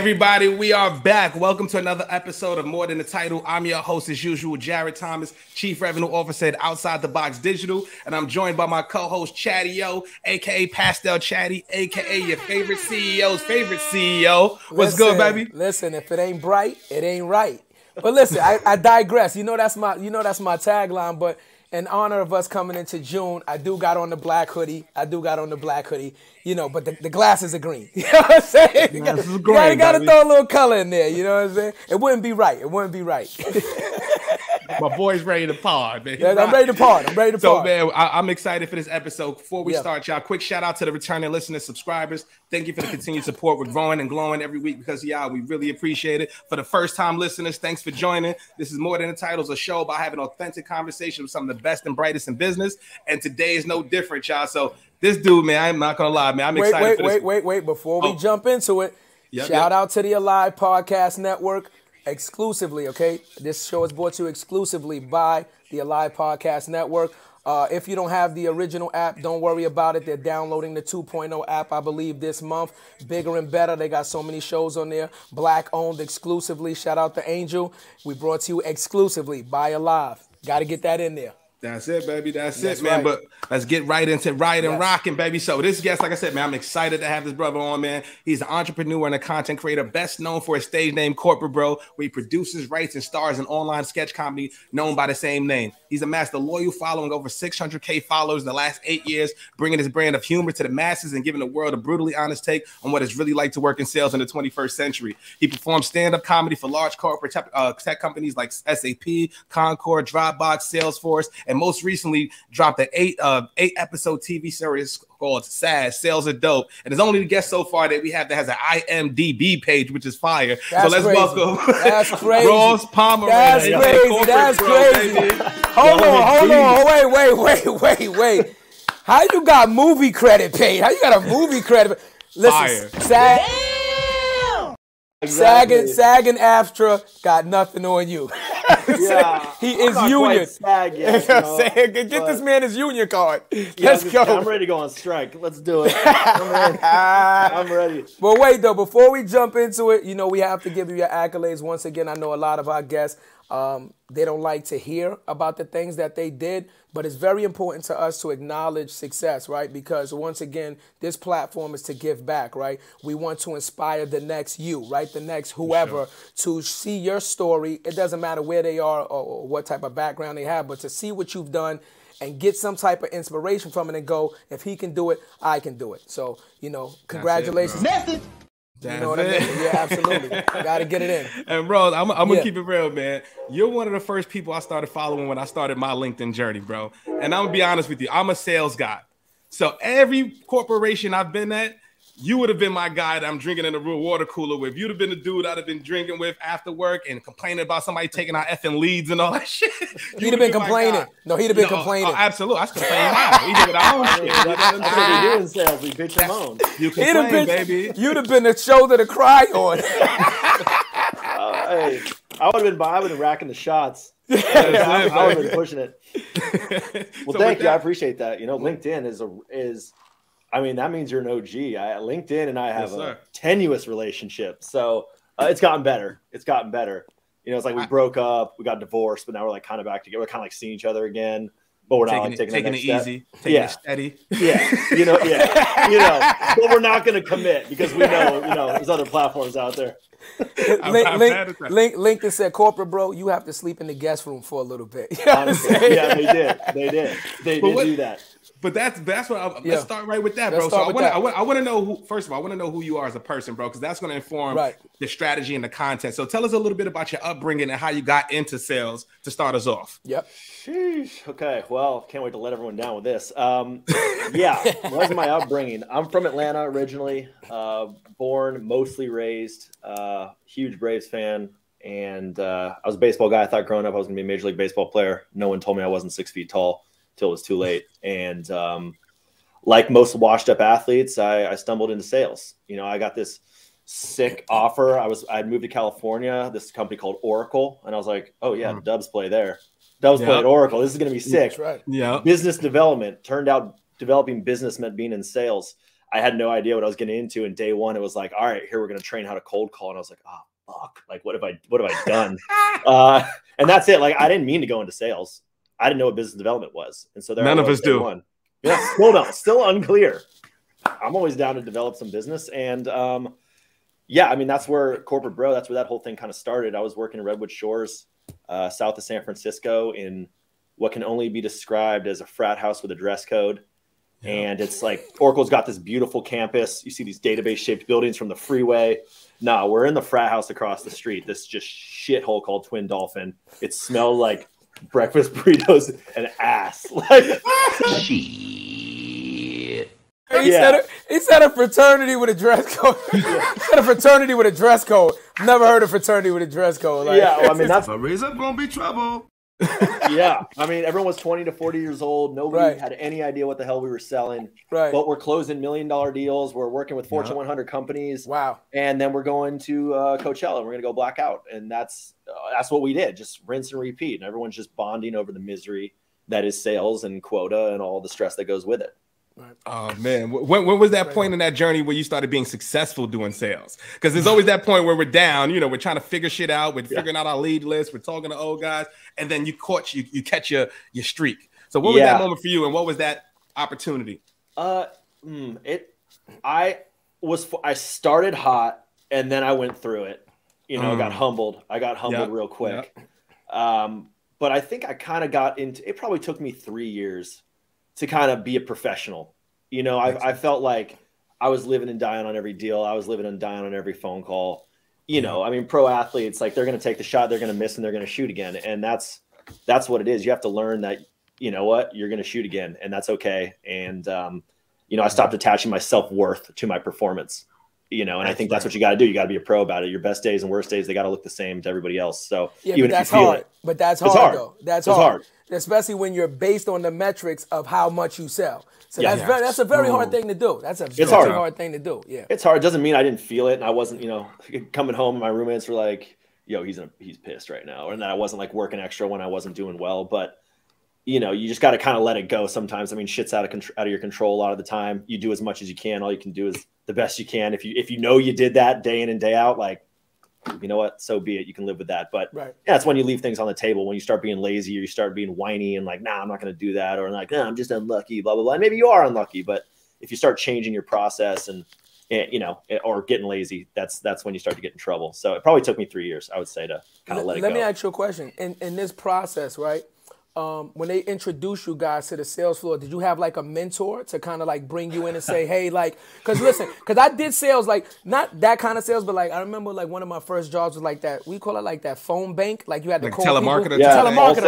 everybody, we are back. Welcome to another episode of More Than A Title. I'm your host, as usual, Jared Thomas, Chief Revenue Officer at Outside the Box Digital, and I'm joined by my co-host, Chatty O, a.k.a. Pastel Chatty, a.k.a. your favorite CEO's favorite CEO. What's good, baby? Listen, if it ain't bright, it ain't right. But listen, I digress. You know that's my tagline, but in honor of us coming into June, I do got on the black hoodie, you know, but the glasses are green. You know what I'm saying? You gotta throw a little color in there, you know what I'm saying? It wouldn't be right. My boy's ready to pod, man. Yeah, I'm ready to pod. So, man, I'm excited for this episode. Before we start, y'all, quick shout out to the returning listeners, subscribers. Thank you for the continued support. We're growing and glowing every week because, y'all, we really appreciate it. For the first-time listeners, thanks for joining. This is More Than a Title's, a show about having authentic conversation with some of the best and brightest in business. And today is no different, y'all. So this dude, man, I'm not going to lie, man. I'm excited for this. Wait. Before we jump into it, shout out to the Alive Podcast Network. Exclusively, okay? This show is brought to you exclusively by the Alive Podcast Network. If you don't have the original app, don't worry about it. They're downloading the 2.0 app, I believe, this month. Bigger and better. They got so many shows on there. Black-owned exclusively. Shout out to Angel. We brought to you exclusively by Alive. Got to get that in there. That's it, baby. That's it, man. Right. But let's get right into riding and rocking, baby. So this guest, like I said, man, I'm excited to have this brother on, man. He's an entrepreneur and a content creator, best known for his stage name, Corporate Bro, where he produces, writes, and stars an online sketch comedy known by the same name. He's amassed a loyal following, over 600K followers in the last 8 years, bringing his brand of humor to the masses and giving the world a brutally honest take on what it's really like to work in sales in the 21st century. He performs stand-up comedy for large corporate tech companies like SAP, Concur, Dropbox, Salesforce, and most recently dropped an eight-episode TV series called Sales Are Dope. And it's only the guest so far that we have that has an IMDb page, which is fire. Welcome. That's crazy. Ross Pomerantz. That's crazy. Hold on. Wait. How you got movie credit page? Listen, Sag-Aftra got nothing on you. Yeah, he is union. Sag yet, you know, get this man his union card. Let's go. I'm ready to go on strike. Let's do it. I'm ready. But wait, though, before we jump into it, you know, we have to give you your accolades. Once again, I know a lot of our guests, they don't like to hear about the things that they did, but it's very important to us to acknowledge success, right? Because once again, this platform is to give back, right? We want to inspire the next you, right? The next whoever to see your story. It doesn't matter where they are or what type of background they have, but to see what you've done and get some type of inspiration from it and go, if he can do it, I can do it. So, you know, congratulations. Message. You know what I mean? Yeah, absolutely. Got to get it in. And bro, I'm going to keep it real, man. You're one of the first people I started following when I started my LinkedIn journey, bro. And I'm going to be honest with you. I'm a sales guy. So every corporation I've been at, you would have been my guy that I'm drinking in a real water cooler with. You'd have been the dude I'd have been drinking with after work and complaining about somebody taking our effing leads and all that shit. He'd have been complaining. No, he'd have been complaining. Oh, absolutely. I was complaining now. He did our own shit. You complain, baby. You'd have been the shoulder to cry on. Hey, I would have been racking the shots. I would have been pushing it. Well, so thank you. I appreciate that. You know, LinkedIn is. I mean, that means you're an OG. LinkedIn and I have a tenuous relationship. So it's gotten better. You know, it's like we broke up, we got divorced, but now we're like kind of back together. We're kind of like seeing each other again, but we're not taking it easy, taking it steady. Yeah. You know, but we're not going to commit because we know, you know, there's other platforms out there. LinkedIn said, Corporate Bro, you have to sleep in the guest room for a little bit. Honestly, yeah, they did. They did do that. But that's what let's start right with that, bro. So I want to know who, first of all, I want to know who you are as a person, bro, because that's going to inform the strategy and the content. So tell us a little bit about your upbringing and how you got into sales to start us off. Yep. Sheesh. Okay. Well, can't wait to let everyone down with this. That was my upbringing. I'm from Atlanta originally, born, mostly raised, huge Braves fan. And I was a baseball guy. I thought growing up I was going to be a Major League Baseball player. No one told me I wasn't 6 feet tall. Till it was too late. And like most washed up athletes, I stumbled into sales. You know, I got this sick offer. I'd moved to California, this company called Oracle. And I was like, oh yeah, the Dubs play there. Dubs play at Oracle. This is going to be sick. That's right. Yeah. Business development. Turned out developing business meant being in sales. I had no idea what I was getting into. And day one, it was like, all right, here, we're going to train how to cold call. And I was like, oh, fuck. Like, what have I done? And that's it. Like, I didn't mean to go into sales. I didn't know what business development was. And so there none of us do. Yeah, still not, still unclear. I'm always down to develop some business. And yeah, I mean, that's where Corporate Bro, that's where that whole thing kind of started. I was working in Redwood Shores, south of San Francisco, in what can only be described as a frat house with a dress code. Yeah. And it's like, Oracle's got this beautiful campus. You see these database shaped buildings from the freeway. Nah, we're in the frat house across the street. This just shithole called Twin Dolphin. It smelled like breakfast burritos and ass. Like, shit. He said a fraternity with a dress code. Yeah. He said a fraternity with a dress code. Never heard of fraternity with a dress code. Like, yeah, well, I mean, that's the reason gonna be trouble. Yeah, I mean, everyone was 20 to 40 years old. Nobody had any idea what the hell we were selling. Right. But we're closing $1 million deals. We're working with Fortune 100 companies. Wow. And then we're going to Coachella. We're gonna go black out, and that's what we did. Just rinse and repeat. And everyone's just bonding over the misery that is sales and quota and all the stress that goes with it. Oh man, when was that point in that journey where you started being successful doing sales? Because there's always that point where we're down, you know, we're trying to figure shit out, we're figuring out our lead list, we're talking to old guys, and then you catch your streak. So what was that moment for you, and what was that opportunity? I started hot, and then I went through it. You know, I got humbled real quick. Yeah. But I think I kind of got into it. Probably took me 3 years to kind of be a professional. You know, I felt like I was living and dying on every deal. I was living and dying on every phone call. You know, I mean, pro athletes, like, they're going to take the shot, they're going to miss, and they're going to shoot again. And that's what it is. You have to learn that, you know what, you're going to shoot again, and that's okay. And, you know, I stopped attaching my self-worth to my performance, you know, and I think that's what you got to do. You got to be a pro about it. Your best days and worst days, they got to look the same to everybody else. So even if you feel it. But that's hard, though. That's hard. Especially when you're based on the metrics of how much you sell. So that's a very hard thing to do. That's a very hard thing to do. Yeah, it's hard. It doesn't mean I didn't feel it. And I wasn't, you know, coming home, my roommates were like, yo, he's pissed right now. And I wasn't like working extra when I wasn't doing well. But, you know, you just got to kind of let it go sometimes. I mean, shit's out of your control a lot of the time. You do as much as you can. All you can do is the best you can. If you know you did that day in and day out, like, you know what, so be it. You can live with that. But yeah, that's when you leave things on the table. When you start being lazy, or you start being whiny and like, nah, I'm not going to do that. Or like, nah, I'm just unlucky, blah, blah, blah. And maybe you are unlucky, but if you start changing your process and you know, or getting lazy, that's when you start to get in trouble. So it probably took me 3 years, I would say, to kind of let it go. Let me ask you a question. In this process, right, when they introduce you guys to the sales floor, did you have like a mentor to kind of like bring you in and say, hey, like, because I did sales, like not that kind of sales, but like I remember like one of my first jobs was like that. We call it like that phone bank. Like you had to like call telemarketer,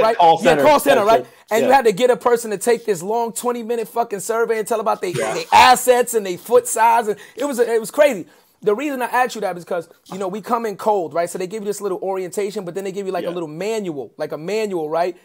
right? Call center, right? And you had to get a person to take this long 20-minute fucking survey and tell about their assets and their foot size. And it was crazy. The reason I asked you that is because, you know, we come in cold, right? So they give you this little orientation, but then they give you like a little manual, right?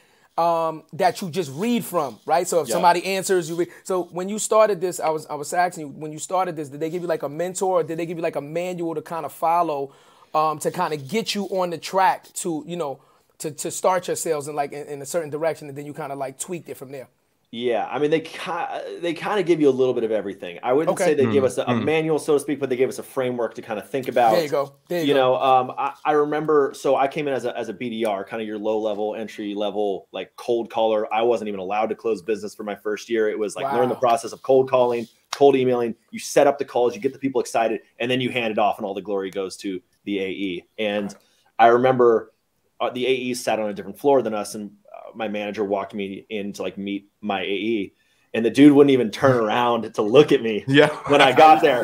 That you just read from, right? So if somebody answers, you read. So when you started this, I was asking you, when you started this, did they give you like a mentor, or did they give you like a manual to kind of follow, to kind of get you on the track to, you know, to start your sales in like in a certain direction, and then you kind of like tweaked it from there? Yeah, I mean, they kind of give you a little bit of everything. I wouldn't say they give us a manual, so to speak, but they gave us a framework to kind of think about. There you go. There you go. I remember, so I came in as a BDR, kind of your low level, entry level, like cold caller. I wasn't even allowed to close business for my first year. It was like learn the process of cold calling, cold emailing. You set up the calls, you get the people excited, and then you hand it off, and all the glory goes to the AE. And I remember the AE sat on a different floor than us, and my manager walked me in to like meet my AE, and the dude wouldn't even turn around to look at me when I got there.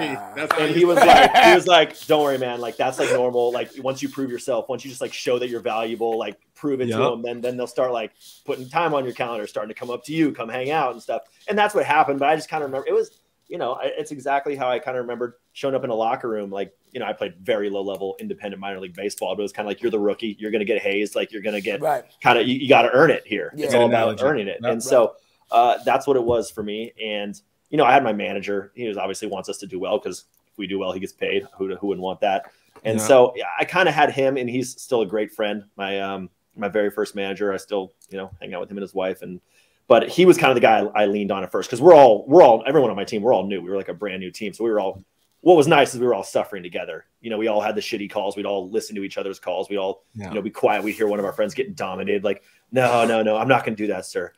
And he was like, don't worry, man. Like, that's like normal. Like, once you prove yourself, once you just like show that you're valuable, like prove it to them, then they'll start like putting time on your calendar, starting to come up to you, come hang out and stuff. And that's what happened. But I just kind of remember, it was, you know, it's exactly how I kind of remembered showing up in a locker room. Like, you know, I played very low level independent minor league baseball, but it was kind of like, you're the rookie, you're going to get hazed. Like, you're going to get kind of, you got to earn it here. Yeah. It's all about earning it. And so that's what it was for me. And, you know, I had my manager, he was obviously wants us to do well, because if we do well, he gets paid. Who wouldn't want that? And so I kind of had him, and he's still a great friend. My very first manager, I still, you know, hang out with him and his wife, and But he was kind of the guy I leaned on at first, because everyone on my team, we're all new. We were like a brand new team. So we were all, what was nice is we were all suffering together. You know, we all had the shitty calls. We'd all listen to each other's calls. We'd all, you know, be quiet. We'd hear one of our friends getting dominated. Like, no, no, no, I'm not going to do that, sir.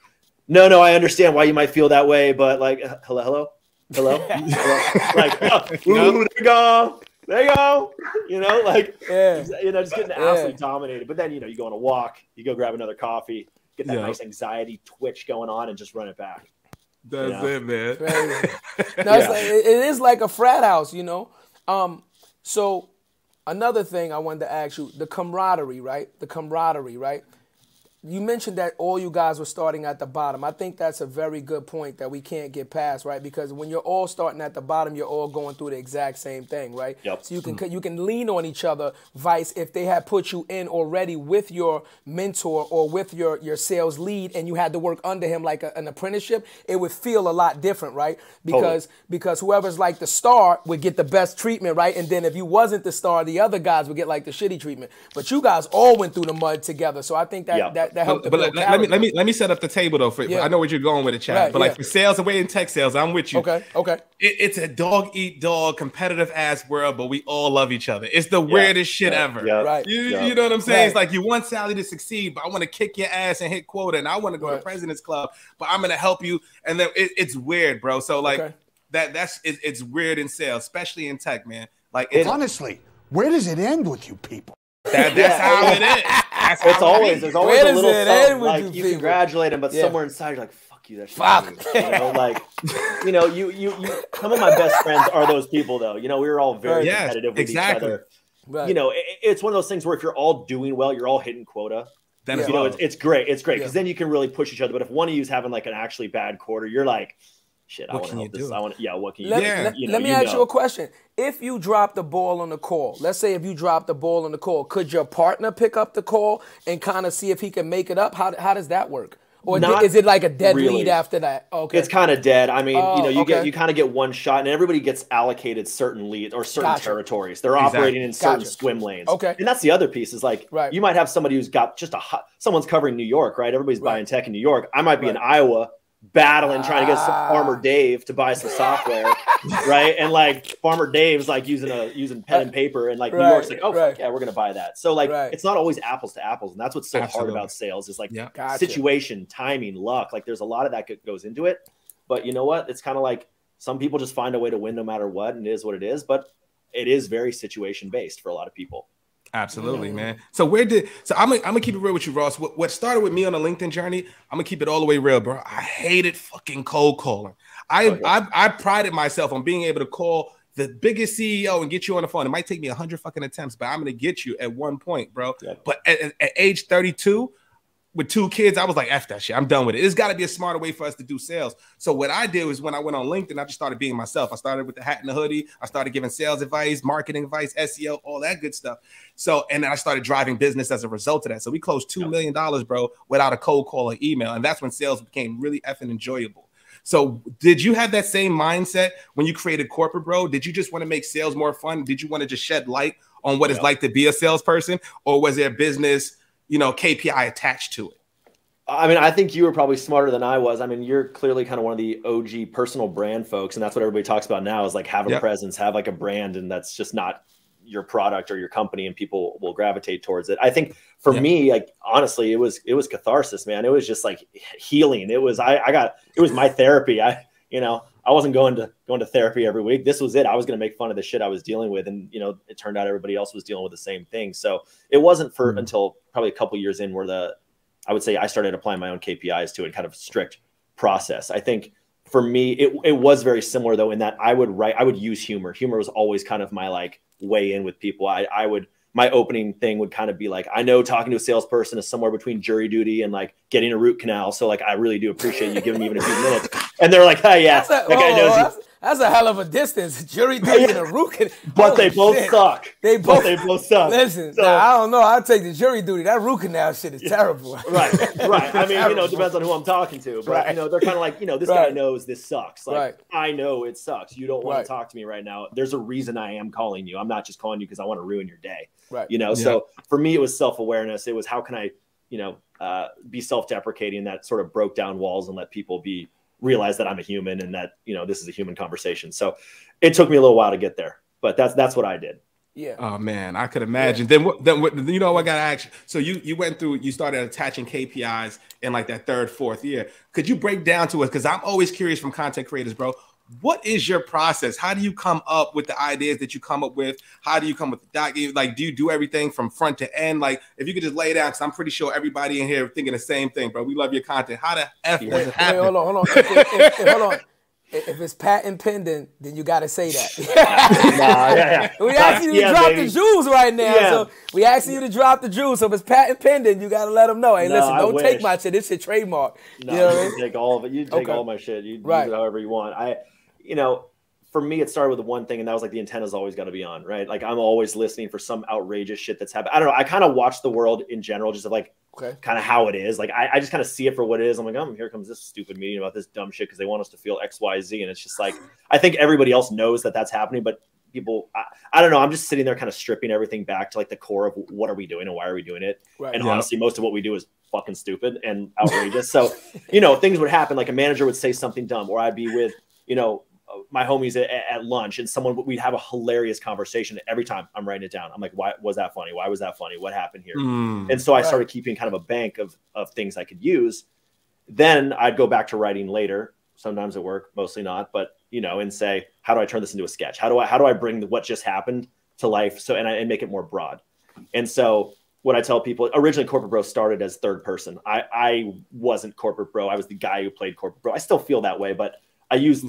No, no, I understand why you might feel that way, but like, hello, hello, hello, hello. Like, ooh, there you go. You know, like, you know, just getting absolutely dominated. But then, you know, you go on a walk, you go grab another coffee, get that nice anxiety twitch going on, and just run it back. That's it, man. No, it's like, it is like a frat house, you know. So another thing I wanted to ask you, the camaraderie, right? You mentioned that all you guys were starting at the bottom. I think that's a very good point that we can't get past, right? Because when you're all starting at the bottom, you're all going through the exact same thing, right? Yep. So you can lean on each other, vice if they had put you in already with your mentor or with your sales lead and you had to work under him like an apprenticeship, it would feel a lot different, right? Because whoever's like the star would get the best treatment, right? And then if you wasn't the star, the other guys would get like the shitty treatment. But you guys all went through the mud together. So I think that let me set up the table though. I know where you're going with it, Chad. Right, but like for sales away in tech sales, I'm with you. Okay. It's a dog eat dog, competitive ass world, but we all love each other. It's the weirdest shit ever. Yeah, right. You know what I'm saying? Right. It's like you want Sally to succeed, but I want to kick your ass and hit quota, and I want to go to President's Club, but I'm gonna help you. And then it's weird, bro. So like it's weird in sales, especially in tech, man. Like honestly, where does it end with you people? That's how it is. There's always a little something, like you congratulate him, but somewhere inside you're like, fuck you, that shit. You know, some of my best friends are those people though. You know, we were all very competitive with each other. Right. You know, it's one of those things where if you're all doing well, you're all hitting quota. Then you know, it's great. It's great because then you can really push each other. But if one of you's having like an actually bad quarter, you're like, shit, I want to help this. What can you do? Let me ask you a question. If you drop the ball on the call, let's say if you drop the ball on the call, could your partner pick up the call and kind of see if he can make it up? How does that work? Or is it like a dead lead after that? Okay. It's kind of dead. I mean, you kind of get one shot and everybody gets allocated certain leads or certain territories. They're operating in certain swim lanes. Okay. And that's the other piece is like, you might have somebody who's got just someone's covering New York, right? Everybody's buying tech in New York. I might be in Iowa, battling trying to get some Farmer Dave to buy some software, right? And like Farmer Dave's like using pen and paper, and like New York's like, we're gonna buy that. So like it's not always apples to apples, and that's what's so hard about sales is like situation, timing, luck. Like there's a lot of that goes into it. But you know what? It's kind of like some people just find a way to win no matter what, and it is what it is. But it is very situation based for a lot of people. Absolutely, man. So I'm gonna keep it real with you, Ross. What started with me on the LinkedIn journey, I'm gonna keep it all the way real, bro. I hated fucking cold calling. I prided myself on being able to call the biggest CEO and get you on the phone. It might take me 100 fucking attempts, but I'm gonna get you at one point, bro. Yeah. But at age 32, with two kids, I was like, F that shit. I'm done with it. It's gotta be a smarter way for us to do sales. So what I did was when I went on LinkedIn, I just started being myself. I started with the hat and the hoodie. I started giving sales advice, marketing advice, SEO, all that good stuff. So, and then I started driving business as a result of that. So we closed $2 million, bro, without a cold call or email. And that's when sales became really effing enjoyable. So did you have that same mindset when you created Corporate Bro? Did you just want to make sales more fun? Did you want to just shed light on what it's like to be a salesperson? Or was there business, you know, KPI attached to it? I mean, I think you were probably smarter than I was. I mean, you're clearly kind of one of the OG personal brand folks. And that's what everybody talks about now is like have a presence, have like a brand. And that's just not your product or your company, and people will gravitate towards it. I think for me, like, honestly, it was catharsis, man. It was just like healing. It was, it was my therapy. I wasn't going to therapy every week. This was it. I was going to make fun of the shit I was dealing with. And, you know, it turned out everybody else was dealing with the same thing. So it wasn't until probably a couple years in where I would say I started applying my own KPIs to it, kind of strict process. I think for me, it was very similar though, in that I would use humor. Humor was always kind of my like way in with people. My opening thing would kind of be like, I know talking to a salesperson is somewhere between jury duty and like getting a root canal. So like, I really do appreciate you giving me even a few minutes. And they're like, hey, yeah, that guy knows you. That's a hell of a distance. Jury duty and a root canal. But they both suck. They both suck. Listen, so, I don't know. I'll take the jury duty. That root canal shit is terrible. Right. I mean, you know, it depends on who I'm talking to. But, you know, they're kind of like, you know, this guy knows this sucks. Like, I know it sucks. You don't want to talk to me right now. There's a reason I am calling you. I'm not just calling you because I want to ruin your day. Right. You know, so for me, it was self-awareness. It was how can I, you know, be self-deprecating, that sort of broke down walls and let people be realize that I'm a human and that, you know, this is a human conversation. So it took me a little while to get there, but that's what I did. Yeah. Oh man, I could imagine. Yeah. Then you know, I got to ask you. So you went through, you started attaching KPIs in like that third, fourth year. Could you break down to us? Cause I'm always curious from content creators, bro, what is your process? How do you come up with the ideas that you come up with? How do you come with the document? Like, do you do everything from front to end? Like, if you could just lay it out, because I'm pretty sure everybody in here thinking the same thing, bro. We love your content. How the F does it happen? Wait, hold on. Hold on. If it's patent pending, then you got to say that. We asking you to drop the jewels right now. Yeah. So we asking you to drop the jewels. So if it's patent pending, you got to let them know. Hey, listen, don't take my shit. This shit trademark. No, you know what I mean? Take all of it. You take all my shit. You use it however you want. You know, for me, it started with one thing, and that was like the antenna's always got to be on, right? Like I'm always listening for some outrageous shit that's happening. I don't know. I kind of watch the world in general, just like kind of how it is. Like I just kind of see it for what it is. I'm like, oh, here comes this stupid meeting about this dumb shit because they want us to feel X, Y, Z. And it's just like, I think everybody else knows that that's happening, but people, I don't know. I'm just sitting there kind of stripping everything back to like the core of what are we doing and why are we doing it? Right. And honestly, most of what we do is fucking stupid and outrageous. So, you know, things would happen. Like a manager would say something dumb, or I'd be with, you know, my homies at lunch, and we'd have a hilarious conversation. Every time I'm writing it down, I'm like, why was that funny? Why was that funny? What happened here? And so I started keeping kind of a bank of things I could use. Then I'd go back to writing later, sometimes at work, mostly not, but you know, and say, how do I turn this into a sketch? How do I bring what just happened to life? So, and make it more broad. And so what I tell people, originally Corporate Bro started as third person. I wasn't Corporate Bro. I was the guy who played Corporate Bro. I still feel that way, but I use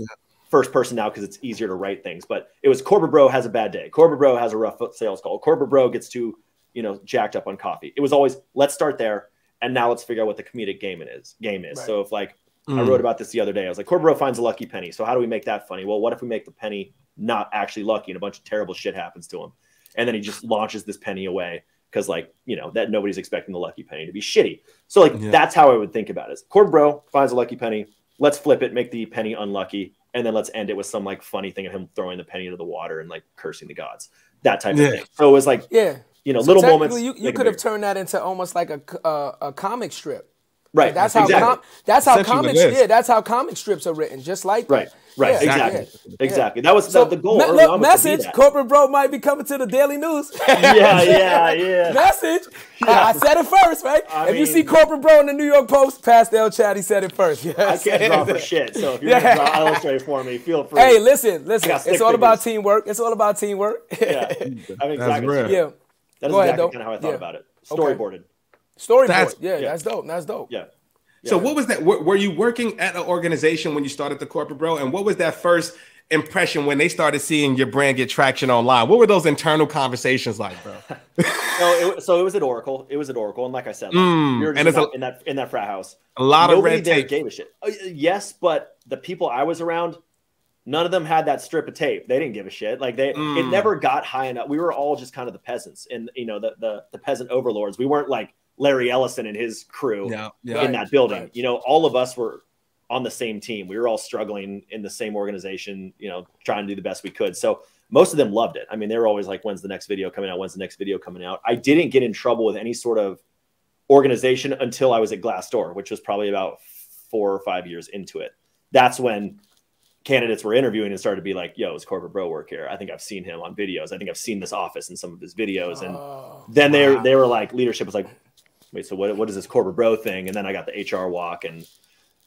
first person now because it's easier to write things. But it was Corporate Bro has a bad day. Corporate Bro has a rough sales call. Corporate Bro gets too, you know, jacked up on coffee. It was always, let's start there. And now let's figure out what the comedic game is. Right. So if like, I wrote about this the other day, I was like, Corporate Bro finds a lucky penny. So how do we make that funny? Well, what if we make the penny not actually lucky and a bunch of terrible shit happens to him? And then he just launches this penny away. Cause like, you know, that nobody's expecting the lucky penny to be shitty. So like, that's how I would think about it. Corporate Bro finds a lucky penny. Let's flip it, make the penny unlucky. And then let's end it with some like funny thing of him throwing the penny into the water and like cursing the gods, that type of thing. So it was like, you know, so little moments. You could have turned that into almost like a comic strip. Right. Like that's how comic strips are written. Just like that. Right. Yeah, exactly. That was the goal. Message, Corporate Bro might be coming to the Daily News. Message. I said it first, right? I mean, you see Corporate Bro in the New York Post, Pastel Chatty said it first. Yes. I can't draw for shit, so if you're going to draw, illustrate for me, feel free. Hey, listen. It's all about teamwork. Yeah. I mean, that's real. Yeah. That is exactly kind of how I thought about it. Storyboarded. That's dope. Yeah. So what was that? Were you working at an organization when you started the Corporate Bro? And what was that first impression when they started seeing your brand get traction online? What were those internal conversations like, bro? So it was at Oracle. And like I said, like, we were just in that frat house. A lot of red tape. Gave a shit. Yes, but the people I was around, none of them had that strip of tape. They didn't give a shit. Like it never got high enough. We were all just kind of the peasants and, you know, the peasant overlords. We weren't like Larry Ellison and his crew in that building. Right. You know, all of us were on the same team. We were all struggling in the same organization, you know, trying to do the best we could. So most of them loved it. I mean, they were always like, when's the next video coming out? I didn't get in trouble with any sort of organization until I was at Glassdoor, which was probably about 4 or 5 years into it. That's when candidates were interviewing and started to be like, yo, is Corporate Bro work here? I think I've seen him on videos. I think I've seen this office in some of his videos. And then they were like, leadership was like, wait, so what is this Corporate Bro thing? And then I got the HR walk, and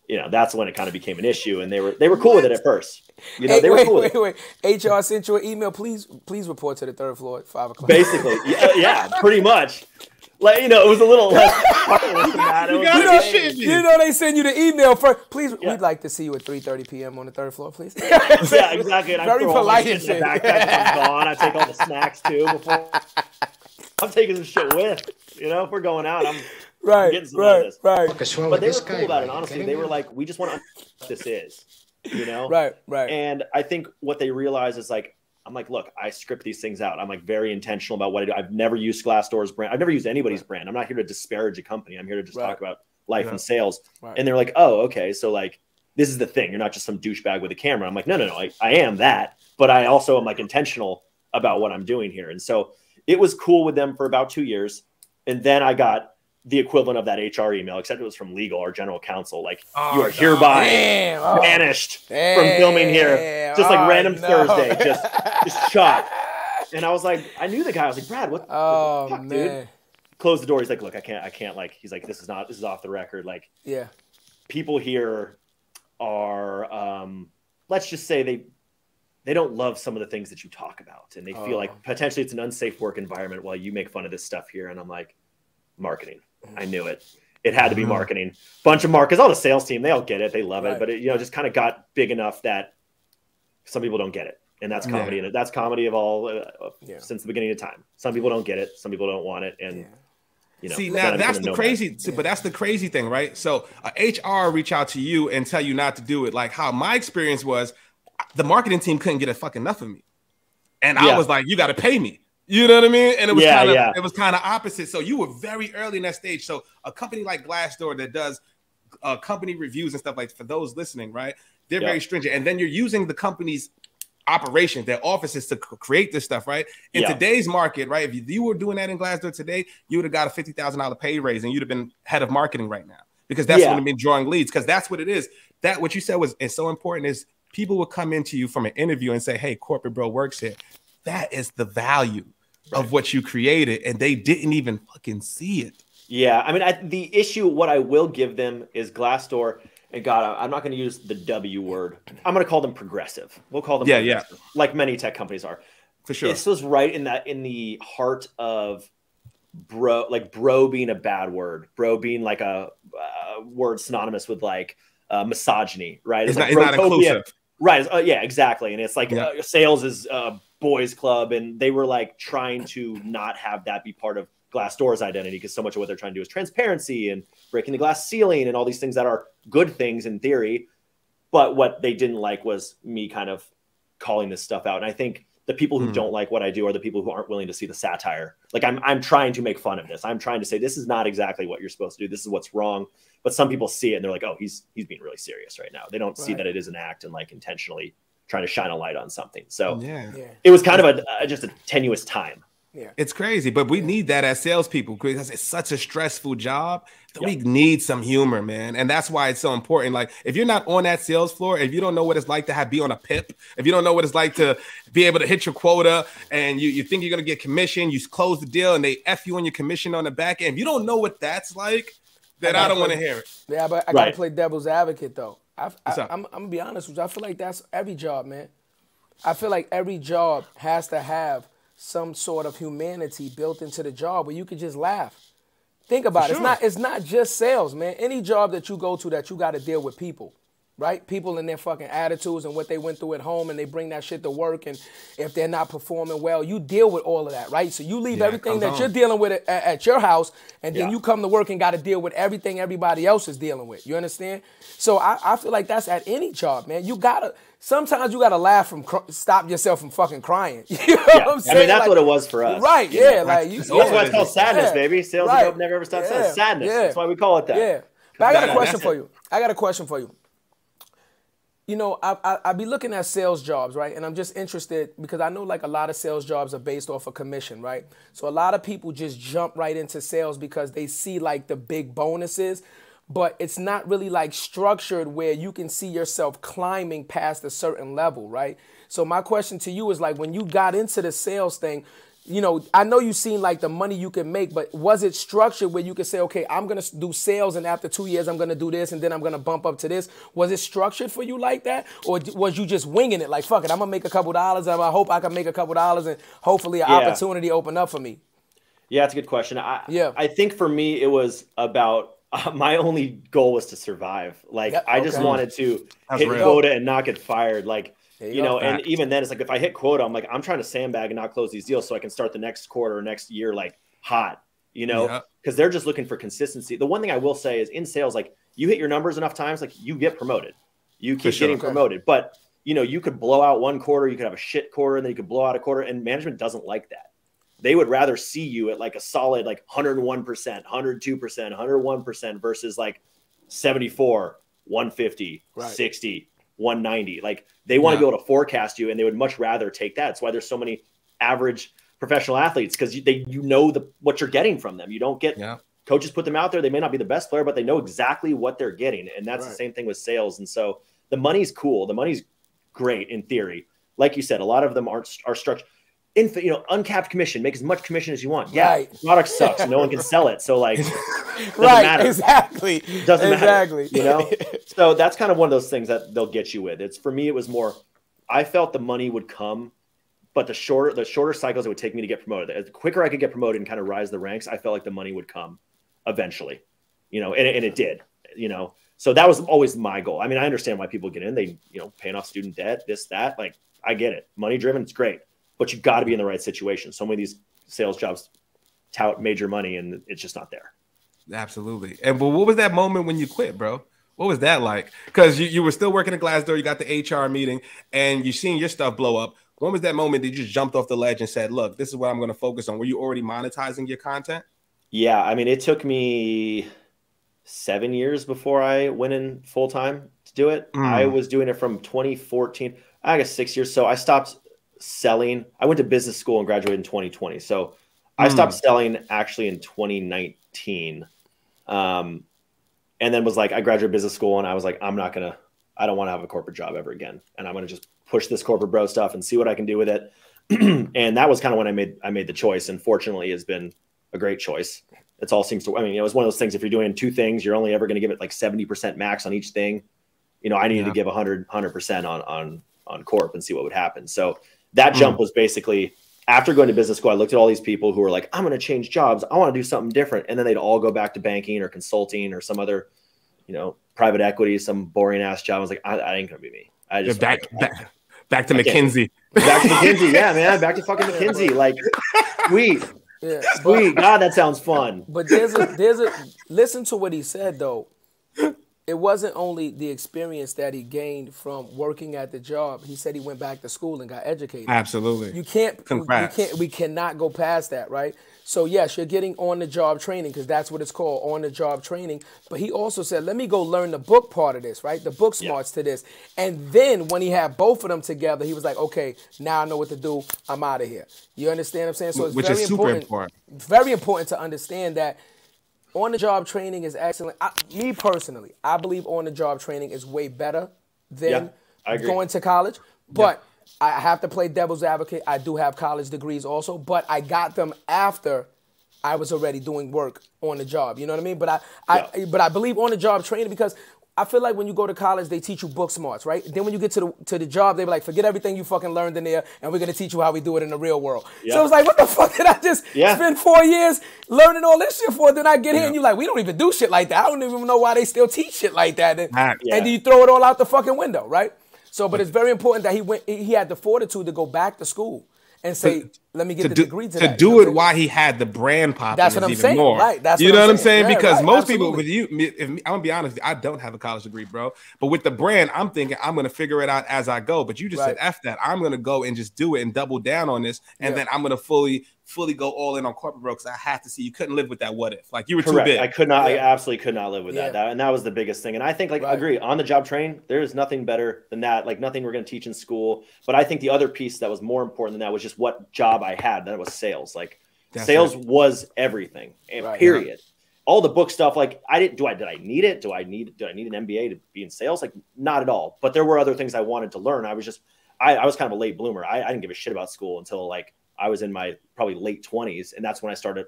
you know, that's when it kind of became an issue. And they were cool with it at first. You know, wait. HR sent you an email. Please report to the third floor at 5 o'clock. Basically, yeah, pretty much. Like, you know, it was a little less. You know, they send you the email first. Please, we'd like to see you at 3:30 p.m. on the third floor, please. Yeah, exactly. And very polite and shit. I'm gone. I take all the snacks too before. I'm taking some shit with, you know, if we're going out, I'm getting some of this. But they were cool about it, honestly. They were like, we just want to understand what this is, you know? Right. And I think what they realize is like, I'm like, look, I script these things out. I'm like very intentional about what I do. I've never used Glassdoor's brand. I've never used anybody's brand. I'm not here to disparage a company. I'm here to just talk about life and sales. Right. And they're like, oh, okay. So like, this is the thing. You're not just some douchebag with a camera. I'm like, no. I am that. But I also am like intentional about what I'm doing here. And so it was cool with them for about 2 years. And then I got the equivalent of that HR email, except it was from legal or general counsel. Like, you are hereby banished from filming here. Just like random Thursday, just shot. And I was like, I knew the guy. I was like, Brad, what the fuck, man. Dude? Closed the door. He's like, look, I can't like, he's like, this is off the record. Like, yeah, people here are, let's just say they don't love some of the things that you talk about. And they feel like potentially it's an unsafe work environment while you make fun of this stuff here. And I'm like, marketing. I knew it. It had to be marketing. Bunch of marketers, all the sales team, they all get it. They love it. But it, just kind of got big enough that some people don't get it. And that's comedy. Yeah. And that's comedy of all since the beginning of time. Some people don't get it. Some people don't want it. And see, now that's the crazy, but that's the crazy thing, right? So HR reach out to you and tell you not to do it. Like how my experience was, the marketing team couldn't get a fucking enough of me. And I was like, you got to pay me. You know what I mean? And it was kind of opposite. So you were very early in that stage. So a company like Glassdoor that does company reviews and stuff, like for those listening, right? They're very stringent. And then you're using the company's operations, their offices to create this stuff, right? In today's market, right? If you were doing that in Glassdoor today, you would have got a $50,000 pay raise and you'd have been head of marketing right now, because that's when I've been drawing leads. Because that's what it is. That what you said was is so important, is people will come into you from an interview and say, hey, Corporate Bro works here. That is the value of what you created, and they didn't even fucking see it. Yeah, I mean, the issue, what I will give them is Glassdoor, and God, I'm not going to use the W word. I'm going to call them progressive. We'll call them progressive, like many tech companies are. For sure. This was right in the heart of bro, like bro being a bad word, bro being like a word synonymous with like misogyny, right? It's like not inclusive. Right, yeah, exactly. And it's like sales is... boys club, and they were like trying to not have that be part of Glassdoor's identity, because so much of what they're trying to do is transparency and breaking the glass ceiling and all these things that are good things in theory. But what they didn't like was me kind of calling this stuff out. And I think the people who don't like what I do are the people who aren't willing to see the satire. Like I'm trying to make fun of this. I'm trying to say, this is not exactly what you're supposed to do. This is what's wrong. But some people see it and they're like, oh, he's being really serious right now. They don't see that it is an act and like intentionally trying to shine a light on something. So it was kind of just a tenuous time. Yeah, it's crazy, but we need that as salespeople, because it's such a stressful job. We need some humor, man. And that's why it's so important. Like if you're not on that sales floor, if you don't know what it's like to be on a PIP, if you don't know what it's like to be able to hit your quota, and you think you're going to get commission, you close the deal and they F you on your commission on the back end. If you don't know what that's like, then I don't want to hear it. Yeah, but I got to play devil's advocate though. I'm gonna be honest with you. I feel like that's every job, man. I feel like every job has to have some sort of humanity built into the job where you could just laugh. Think about it. It's not just sales, man. Any job that you go to that you got to deal with people, right? People and their fucking attitudes and what they went through at home, and they bring that shit to work. And if they're not performing well, you deal with all of that, right? So you leave everything that you're dealing with at your house, and then you come to work and got to deal with everything everybody else is dealing with. You understand? So I feel like that's at any job, man. Sometimes you got to laugh from, stop yourself from fucking crying. You know what I'm saying? I mean, that's like, what it was for us. Right, yeah. Like, that's why it's called sadness, baby. Sales are dope, never ever stop sadness. Sadness. Yeah. That's why we call it that. Yeah. But I got a question for you. You know, I be looking at sales jobs, right? And I'm just interested because I know like a lot of sales jobs are based off of commission, right? So a lot of people just jump right into sales because they see like the big bonuses, but it's not really like structured where you can see yourself climbing past a certain level, right? So my question to you is like, when you got into the sales thing, you know, I know you seen like the money you can make, but was it structured where you could say, okay, I'm going to do sales and after 2 years, I'm going to do this and then I'm going to bump up to this? Was it structured for you like that? Or was you just winging it? Like, fuck it, I'm going to make a couple dollars. And I hope I can make a couple dollars and hopefully an opportunity open up for me. Yeah, that's a good question. I think for me, it was about my only goal was to survive. Like I just wanted to hit quota and not get fired. Like, you know, and even then it's like, if I hit quota, I'm like, I'm trying to sandbag and not close these deals so I can start the next quarter or next year, like hot, you know, because they're just looking for consistency. The one thing I will say is in sales, like you hit your numbers enough times, like you get promoted, you keep getting promoted, but you know, you could blow out one quarter, you could have a shit quarter and then you could blow out a quarter, and management doesn't like that. They would rather see you at like a solid, like 101%, 102%, 101% versus like 74, 150, 60. 190. Like they want to be able to forecast you, and they would much rather take that. That's why there's so many average professional athletes, because you know what you're getting from them. You don't get coaches put them out there. They may not be the best player, but they know exactly what they're getting. And that's right. The same thing with sales. And so the money's cool. The money's great in theory. Like you said, a lot of them are structured. You know, uncapped commission, make as much commission as you want. Yeah, right. The product sucks. No one can sell it. So like, doesn't matter. Exactly. Doesn't matter, you know? So that's kind of one of those things that they'll get you with. It's, for me, it was more, I felt the money would come, but the shorter cycles it would take me to get promoted. The quicker I could get promoted and kind of rise the ranks, I felt like the money would come eventually, you know, and it did, you know? So that was always my goal. I mean, I understand why people get in, they, you know, paying off student debt, this, that, like, I get it. Money driven, it's great. But you got to be in the right situation. So many of these sales jobs tout major money, and it's just not there. Absolutely. And but what was that moment when you quit, bro? What was that like? Because you were still working at Glassdoor. You got the HR meeting, and you seen your stuff blow up. When was that moment that you just jumped off the ledge and said, "Look, this is what I'm going to focus on"? Were you already monetizing your content? Yeah, I mean, it took me 7 years before I went in full time to do it. I was doing it from 2014, I guess 6 years. So I stopped selling. I went to business school and graduated in 2020. So I stopped selling actually in 2019. And then was like, I graduated business school and I was like, I don't want to have a corporate job ever again. And I'm going to just push this corporate bro stuff and see what I can do with it. And that was kind of when I made the choice. And fortunately it's been a great choice. It's all seems to, I mean, it was one of those things, if you're doing two things, you're only ever going to give it like 70% max on each thing. You know, I needed to give 100% on corp and see what would happen. So that jump was basically after going to business school. I looked at all these people who were like, I'm going to change jobs. I want to do something different. And then they'd all go back to banking or consulting or some other, you know, private equity, some boring ass job. I was like, I ain't going to be me. I just back to McKinsey. Back to McKinsey. Yeah, man. Back to fucking McKinsey. Like, sweet. God, that sounds fun. But listen to what he said though. It wasn't only the experience that he gained from working at the job. He said he went back to school and got educated. Absolutely. We cannot go past that, right? So yes, you're getting on-the-job training because that's what it's called, on-the-job training. But he also said, let me go learn the book part of this, right? The book smarts to this. And then when he had both of them together, he was like, okay, now I know what to do. I'm out of here. You understand what I'm saying? So it's very important to understand that on-the-job training is excellent. Me personally, I believe on-the-job training is way better than going to college. But I have to play devil's advocate. I do have college degrees also, but I got them after I was already doing work on the job. You know what I mean? But I believe on-the-job training because I feel like when you go to college, they teach you book smarts, right? Then when you get to the job, they be like, forget everything you fucking learned in there, and we're going to teach you how we do it in the real world. Yeah. So it was like, what the fuck did I just spend 4 years learning all this shit for? Then I get here and you're like, we don't even do shit like that. I don't even know why they still teach shit like that. And then you throw it all out the fucking window, right? So, but it's very important that he had the fortitude to go back to school and say, let me get the degree to do it while he had the brand popping. That's what I'm saying. Right. That's you know what I'm saying? Because most people with you, I'm gonna be honest, I don't have a college degree, bro. But with the brand, I'm thinking I'm gonna figure it out as I go. But you just said F that. I'm gonna go and just do it and double down on this, and then I'm gonna fully go all in on corporate bro because I have to see. You couldn't live with that what if. Like you were too big. I could not. Yeah. I absolutely could not live with that. And that was the biggest thing. And I think, like, I agree, on the job train, there is nothing better than that. Like nothing we're going to teach in school. But I think the other piece that was more important than that was just what job I had. That was sales. Like sales was everything. And period. All the book stuff. Like I didn't. Did I need it? Do I need an MBA to be in sales? Like not at all. But there were other things I wanted to learn. I was just. I was kind of a late bloomer. I didn't give a shit about school until like I was in my probably late 20s. And that's when I started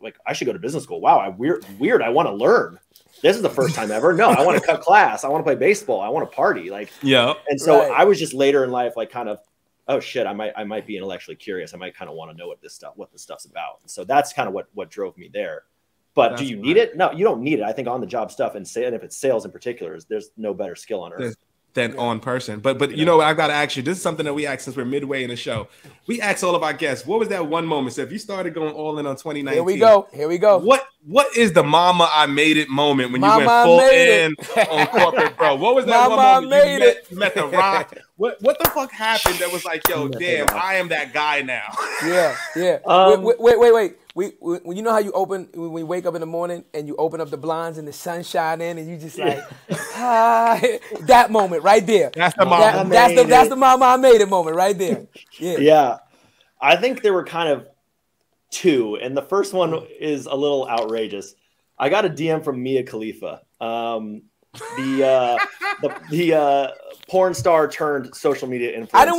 like, I should go to business school. Wow. Weird. I want to learn. This is the first time ever. No, I want to cut class. I want to play baseball. I want to party. Like, yeah. And so I was just later in life, like kind of, oh shit, I might be intellectually curious. I might kind of want to know what this stuff's about. And so that's kind of what drove me there. But that's do you need it? No, you don't need it. I think on the job stuff and if it's sales in particular, there's no better skill on earth than on person. But you know what, I've got to ask you, this is something that we ask since we're midway in the show. We ask all of our guests, what was that one moment? So if you started going all in on 2019. Here we go. What is the mama I made it moment when you went full in on corporate bro? What was that one moment you met the rock? What the fuck happened that was like, yo, damn, I am that guy now. Yeah. Wait. We you know how you open when we wake up in the morning and you open up the blinds and the sunshine in and you just like that moment right there. That's the mama. That's the mama I made it moment right there. Yeah. I think there were kind of two, and the first one is a little outrageous. I got a DM from Mia Khalifa, the porn star turned social media influencer. I didn't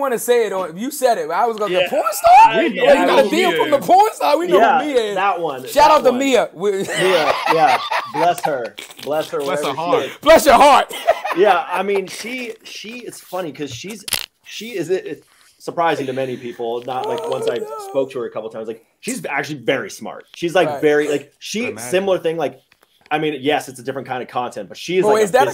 want to say it. Or you said it. I was going to go, porn star? You got a DM from the porn star? We know who Mia is. That one. Shout out to Mia. Mia. Bless her. Bless her heart. Bless your heart. Yeah, I mean, she it's funny because it's surprising to many people. I spoke to her a couple times, like, she's actually very smart. She's like similar thing. Like, I mean, yes, it's a different kind of content, but she's like, is that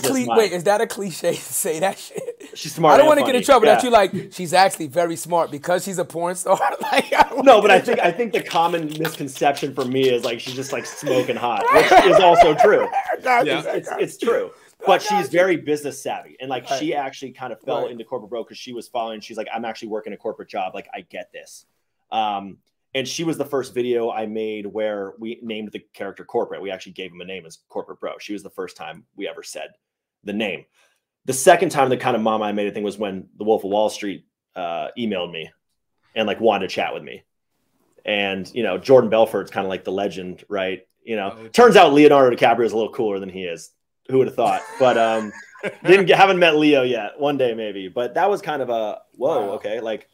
a cliche to say that shit? She's smart. I don't want to get in trouble that you like, she's actually very smart because she's a porn star. Like, I think the common misconception for me is like, she's just like smoking hot, which is also true. It's true. But she's very business savvy. And like, she actually kind of fell into corporate bro because she was following. She's like, I'm actually working a corporate job. Like, I get this. And she was the first video I made where we named the character Corporate. We actually gave him a name as Corporate Bro. She was the first time we ever said the name. The second time, the kind of mama I made a thing was when the Wolf of Wall Street emailed me and like wanted to chat with me. And, you know, Jordan Belfort's kind of like the legend, right? You know, turns out Leonardo DiCaprio is a little cooler than he is. Who would have thought? But haven't met Leo yet. One day maybe. But that was kind of a okay. Like,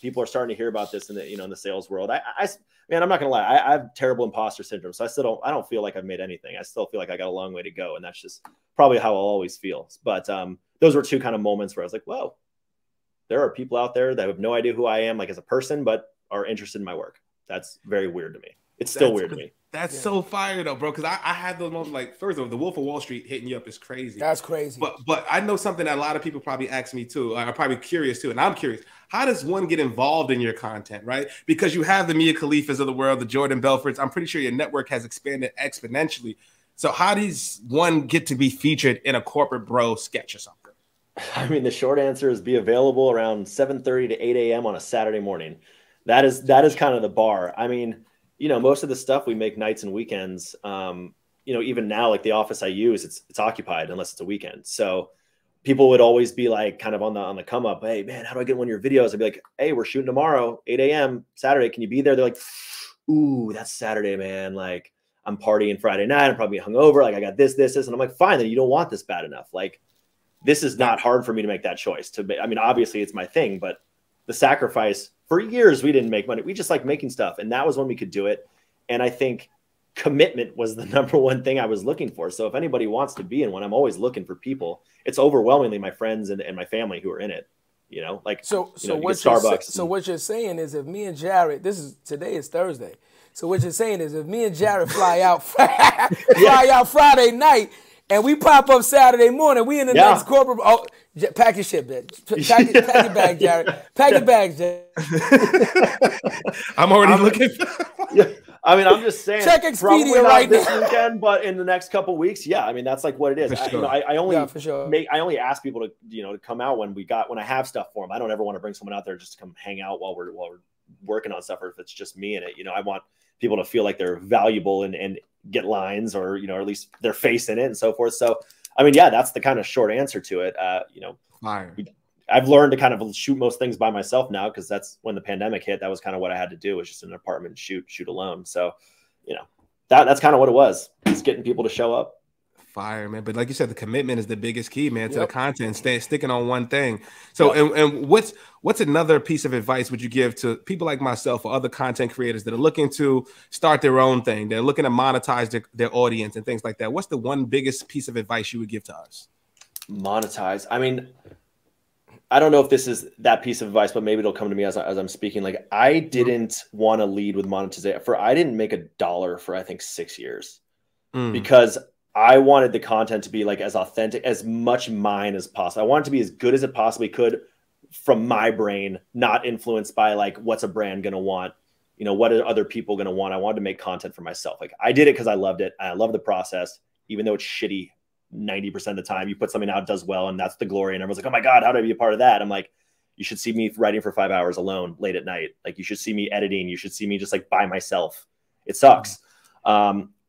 people are starting to hear about this in the in the sales world. Man, I'm not gonna lie. I have terrible imposter syndrome, so I still don't feel like I've made anything. I still feel like I got a long way to go, and that's just probably how I'll always feel. But those were two kind of moments where I was like, whoa, there are people out there that have no idea who I am, like as a person, but are interested in my work. That's very weird to me. It's still weird to me. That's so fire though, bro. Because I had those moments. Like, first of all, the Wolf of Wall Street hitting you up is crazy. That's crazy. But I know something that a lot of people probably ask me too. I'm probably curious too, and I'm curious. How does one get involved in your content, right? Because you have the Mia Khalifas of the world, the Jordan Belforts. I'm pretty sure your network has expanded exponentially. So how does one get to be featured in a corporate bro sketch or something? I mean, the short answer is be available around 7:30 to 8 a.m. on a Saturday morning. That is kind of the bar. I mean, you know, most of the stuff we make nights and weekends, you know, even now, like the office I use, it's occupied unless it's a weekend. So people would always be like kind of on the come up, hey man, how do I get one of your videos? I'd be like, hey, we're shooting tomorrow, 8 a.m. Saturday. Can you be there? They're like, ooh, that's Saturday, man. Like, I'm partying Friday night. I'm probably hungover. Like, I got this. And I'm like, fine, then you don't want this bad enough. Like, this is not hard for me to make that choice I mean, obviously it's my thing, but the sacrifice, for years, we didn't make money. We just like making stuff. And that was when we could do it. And I think commitment was the number one thing I was looking for. So if anybody wants to be in one, I'm always looking for people. It's overwhelmingly my friends and my family who are in it, you know, like, so what Starbucks. So what you're saying is if me and Jared, today is Thursday. So what you're saying is if me and Jared fly out Friday night, and we pop up Saturday morning. We in the next corporate. Oh, pack your shit, bitch. Pack your bag, Jared. Pack your bags, Jared. I'm already looking. I mean, I'm just saying. Check Expedia right this weekend, but in the next couple weeks, yeah. I mean, that's like what it is. Sure. I only ask people to to come out when I have stuff for them. I don't ever want to bring someone out there just to come hang out while we're working on stuff, or if it's just me in it. You know, I want people to feel like they're valuable and get lines or, you know, or at least their face in it and so forth. So, I mean, yeah, that's the kind of short answer to it. I've learned to kind of shoot most things by myself now, because that's when the pandemic hit. That was kind of what I had to do, was just in an apartment shoot alone. So, you know, that's kind of what it was. It's getting people to show up. Fire, man. But like you said, the commitment is the biggest key, man, to the content, sticking on one thing. So and what's another piece of advice would you give to people like myself or other content creators that are looking to start their own thing? They're looking to monetize their audience and things like that. What's the one biggest piece of advice you would give to us? Monetize. I mean, I don't know if this is that piece of advice, but maybe it'll come to me as I'm speaking. Like, I didn't want to lead with monetization. I didn't make $1 for, I think, 6 years because I wanted the content to be like as authentic, as much mine as possible. I wanted it to be as good as it possibly could from my brain, not influenced by like, what's a brand going to want? You know, what are other people going to want? I wanted to make content for myself. Like, I did it because I loved it. I love the process, even though it's shitty 90% of the time. You put something out, it does well, and that's the glory. And everyone's like, oh my God, how did I be a part of that? I'm like, you should see me writing for 5 hours alone late at night. Like, you should see me editing. You should see me just like by myself. It sucks.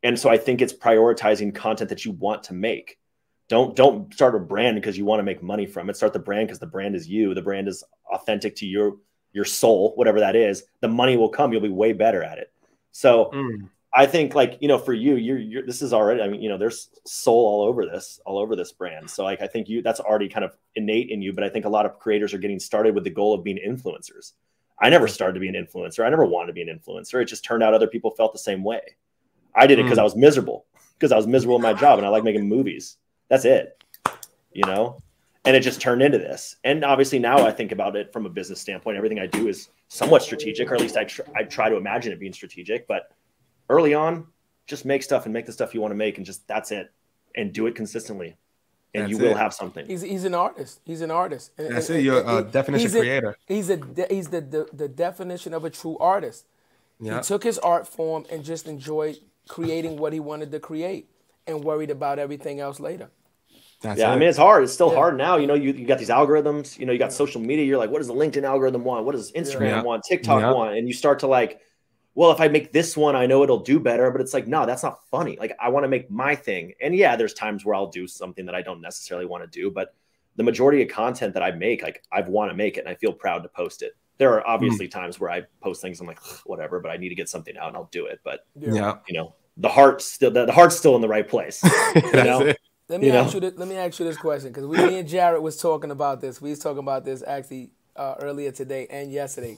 And so I think it's prioritizing content that you want to make. Don't start a brand because you want to make money from it. Start the brand because the brand is you. The brand is authentic to your soul, whatever that is. The money will come. You'll be way better at it. So I think, like, you know, for you, you're this is already, I mean, you know, there's soul all over this brand. So like, I think you, that's already kind of innate in you, but I think a lot of creators are getting started with the goal of being influencers. I never started to be an influencer. I never wanted to be an influencer. It just turned out other people felt the same way. I did it because I was miserable, in my job, and I like making movies. That's it, you know? And it just turned into this. And obviously now I think about it from a business standpoint. Everything I do is somewhat strategic, or at least I try to imagine it being strategic, but early on, just make stuff and make the stuff you want to make, and just that's it, and do it consistently, and that's you will have something. He's an artist. He's an artist. That's it. You're a definition creator. He's the definition of a true artist. Yeah. He took his art form and just enjoyed creating what he wanted to create, and worried about everything else later. That's I mean, it's hard. It's still hard now. You know, you got these algorithms. You know, you got social media. You're like, what does the LinkedIn algorithm want? What does Instagram want? TikTok want? And you start to like, well, if I make this one, I know it'll do better, but it's like, no, that's not funny. Like, I want to make my thing. And yeah, there's times where I'll do something that I don't necessarily want to do, but the majority of content that I make, like I want to make it and I feel proud to post it. There are obviously times where I post things, I'm like, whatever, but I need to get something out and I'll do it. But you know, the heart's still, the heart's still in the right place. You know? Let me ask you this question, because me and Jared was talking about this. We was talking about this actually earlier today and yesterday.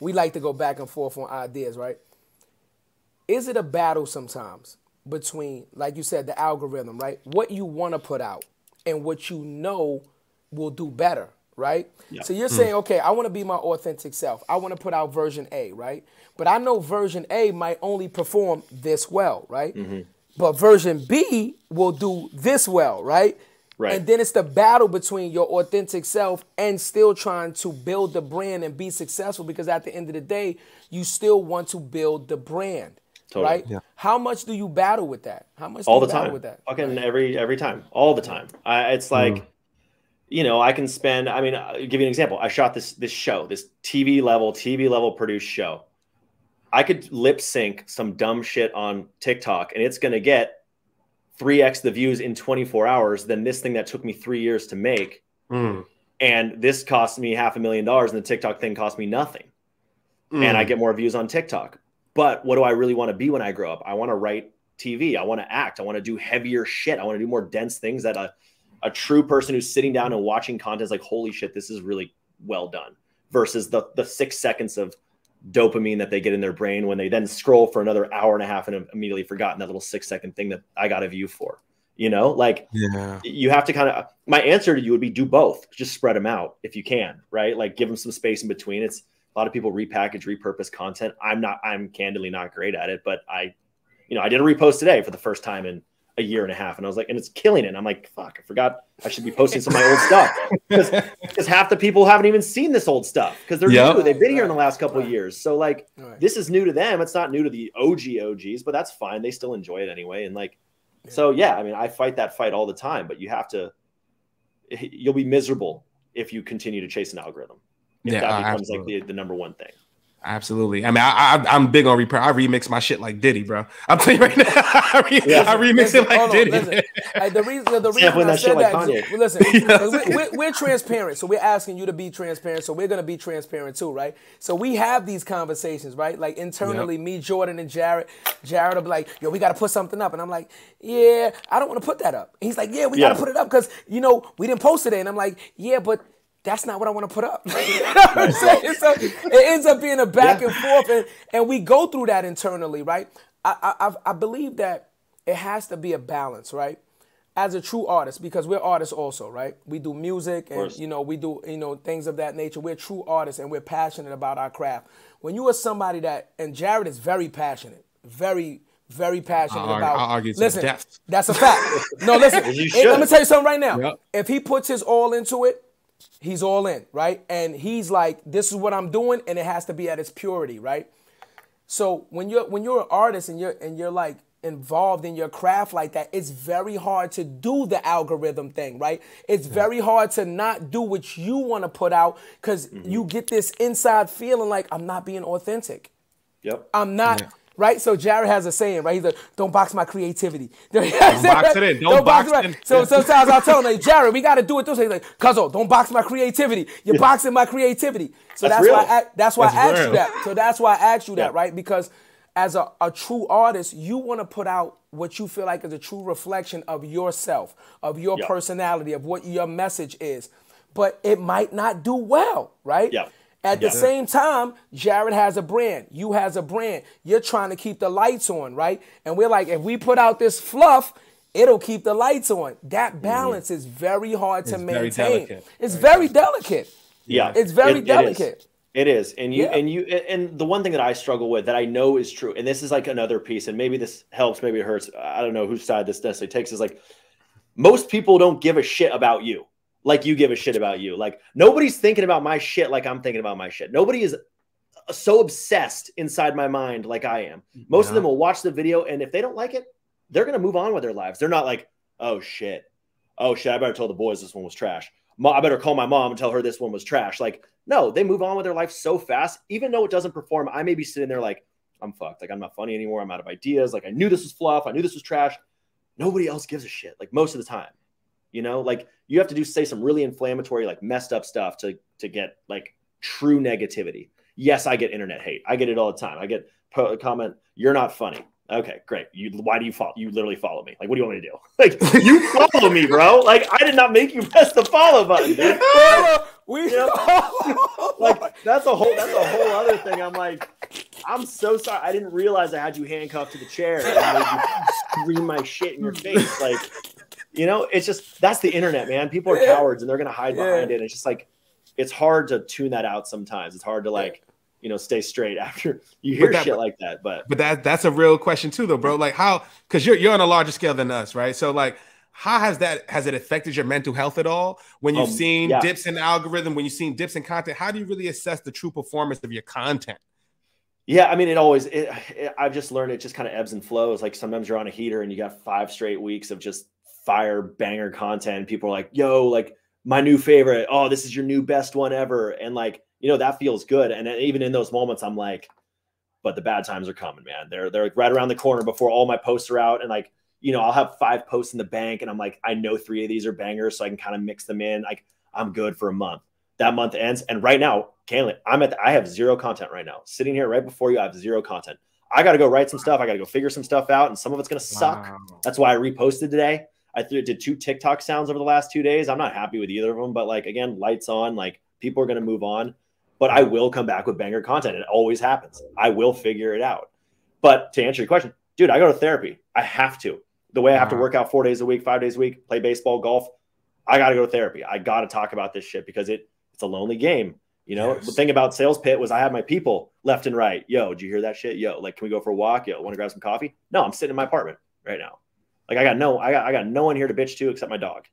We like to go back and forth on ideas, right? Is it a battle sometimes between, like you said, the algorithm, right? What you want to put out and what you know will do better, right? Yeah. So you're saying, okay, I want to be my authentic self. I want to put out version A, right? But I know version A might only perform this well, right? But version B will do this well, right? Right. And then it's the battle between your authentic self and still trying to build the brand and be successful, because at the end of the day, you still want to build the brand, right? Yeah. How much do you battle with that? How much all do you the battle time with that? Fucking every time, all the time. It's like, you know, I can spend. I mean, I'll give you an example. I shot this show, this TV level produced show. I could lip sync some dumb shit on TikTok, and it's gonna get 3x the views in 24 hours than this thing that took me 3 years to make. And this cost me $500,000 and the TikTok thing cost me nothing. And I get more views on TikTok. But what do I really want to be when I grow up? I want to write TV. I want to act. I want to do heavier shit. I want to do more dense things that a true person who's sitting down and watching content is like, holy shit, this is really well done, versus the 6 seconds of dopamine that they get in their brain when they then scroll for another hour and a half and have immediately forgotten that little 6 second thing that I got a view for, you know, like you have to kind of, my answer to you would be do both, just spread them out if you can, right? Like give them some space in between. It's a lot of people repackage, repurpose content. I'm candidly not great at it, but I did a repost today for the first time in a year and a half. And I was like, and it's killing it. And I'm like, fuck, I forgot I should be posting some of my old stuff, because half the people haven't even seen this old stuff because they're new. They've been here in the last couple of years. So like, this is new to them. It's not new to the OGs, but that's fine. They still enjoy it anyway. And like, so yeah, I mean, I fight that fight all the time, but you have to, you'll be miserable if you continue to chase an algorithm. If that becomes like the number one thing. Absolutely. I mean, I'm big on repair. I remix my shit like Diddy, bro. I'm telling you right now. I remix it like Diddy. The reason I said that, like, listen, we're transparent. So we're asking you to be transparent. So we're going to be transparent too, right? So we have these conversations, right? Like internally, me, Jordan, and Jared will be like, yo, we got to put something up. And I'm like, yeah, I don't want to put that up. And he's like, yeah, we got to put it up because, you know, we didn't post today. And I'm like, yeah, but that's not what I want to put up. You know what I'm saying? So it ends up being a back and forth, and we go through that internally, right? I believe that it has to be a balance, right? As a true artist, because we're artists also, right? We do music and, you know, we do, you know, things of that nature. We're true artists and we're passionate about our craft. When you are somebody that, and Jared is very passionate, very passionate about. I'll argue to death. That's a fact. No, listen, let me tell you something right now. Yep. If he puts his all into it, he's all in, right? And he's like, this is what I'm doing, and it has to be at its purity, right? So when you're an artist and you're like involved in your craft like that, it's very hard to do the algorithm thing, right? It's very hard to not do what you want to put out, because you get this inside feeling like, I'm not being authentic. Yep. I'm not. Yeah. Right? So Jared has a saying, right? He's like, don't box my creativity. Don't box it in. Don't box it in. So sometimes I'll tell him, like, Jared, we got to do it this way. He's like, Cuzzo, don't box my creativity. You're boxing my creativity. So that's why I asked you that. Right? Because as a true artist, you want to put out what you feel like is a true reflection of yourself, of your personality, of what your message is. But it might not do well, right? Yeah. At the same time, Jared has a brand. You has a brand. You're trying to keep the lights on, right? And we're like, if we put out this fluff, it'll keep the lights on. That balance is very hard to maintain. It's very delicate. Yeah. It's very delicate. It is. And you and the one thing that I struggle with that I know is true, and this is like another piece, and maybe this helps, maybe it hurts. I don't know whose side this necessarily takes, is like most people don't give a shit about you. Like you give a shit about you. Like nobody's thinking about my shit like I'm thinking about my shit. Nobody is so obsessed inside my mind like I am. Most of them will watch the video, and if they don't like it, they're going to move on with their lives. They're not like, oh shit. Oh shit, I better tell the boys this one was trash. I better call my mom and tell her this one was trash. Like, no, they move on with their life so fast. Even though it doesn't perform, I may be sitting there like, I'm fucked. Like, I'm not funny anymore. I'm out of ideas. Like, I knew this was fluff. I knew this was trash. Nobody else gives a shit. Like most of the time. You know, like you have to say some really inflammatory, like messed up stuff to get like true negativity. Yes, I get internet hate. I get it all the time. I get a comment, you're not funny. Okay, great. Why do you follow? You literally follow me. Like, what do you want me to do? Like, you follow me, bro. Like, I did not make you press the follow button, dude. We, you know, like that's a whole other thing. I'm like, I'm so sorry. I didn't realize I had you handcuffed to the chair and I made you scream my shit in your face. Like, you know, it's just, that's the internet, man. People are cowards and they're going to hide behind it. It's just like, it's hard to tune that out sometimes. It's hard to like, you know, stay straight after you hear shit like that. But that's a real question too, though, bro. Like how, cause you're on a larger scale than us, right? So like, how has it affected your mental health at all? When you've seen dips in the algorithm, when you've seen dips in content, how do you really assess the true performance of your content? Yeah, I mean, I've just learned it just kind of ebbs and flows. Like sometimes you're on a heater and you got 5 straight weeks of just fire banger content. People are like, yo, like my new favorite. Oh, this is your new best one ever. And like, you know, that feels good. And even in those moments, I'm like, but the bad times are coming, man. They're like right around the corner before all my posts are out. And like, you know, I'll have 5 posts in the bank and I'm like, I know 3 of these are bangers, so I can kind of mix them in. Like I'm good for a month. That month ends. And right now, I have 0 content right now. Sitting here right before you, I have 0 content. I got to go write some stuff. I got to go figure some stuff out. And some of it's going to suck. That's why I reposted today. I did 2 TikTok sounds over the last 2 days. I'm not happy with either of them, but like, again, lights on, like people are going to move on, but I will come back with banger content. It always happens. I will figure it out. But to answer your question, dude, I go to therapy. I have to. The way I have to work out 4 days a week, 5 days a week, play baseball, golf. I got to go to therapy. I got to talk about this shit because it's a lonely game. You know, the thing about Sales Pit was I had my people left and right. Yo, did you hear that shit? Yo, like, can we go for a walk? Yo, want to grab some coffee? No, I'm sitting in my apartment right now. Like I got no one here to bitch to except my dog.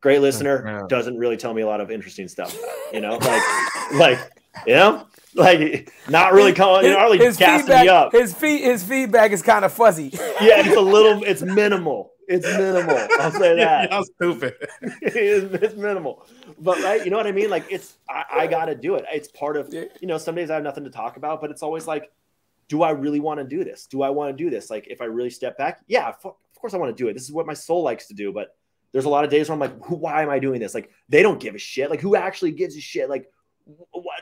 Great listener. Doesn't really tell me a lot of interesting stuff. You know, not really calling, you know, really gassing me up. His feedback is kind of fuzzy. Yeah, it's minimal. It's minimal. I'll say that. Y'all stupid. It's minimal. But right, you know what I mean? Like I gotta do it. It's part of, you know, some days I have nothing to talk about, but it's always like, do I really want to do this? Do I want to do this? Like if I really step back, of course I want to do it. This is what my soul likes to do. But there's a lot of days where I'm like, why am I doing this? Like they don't give a shit. Like who actually gives a shit? Like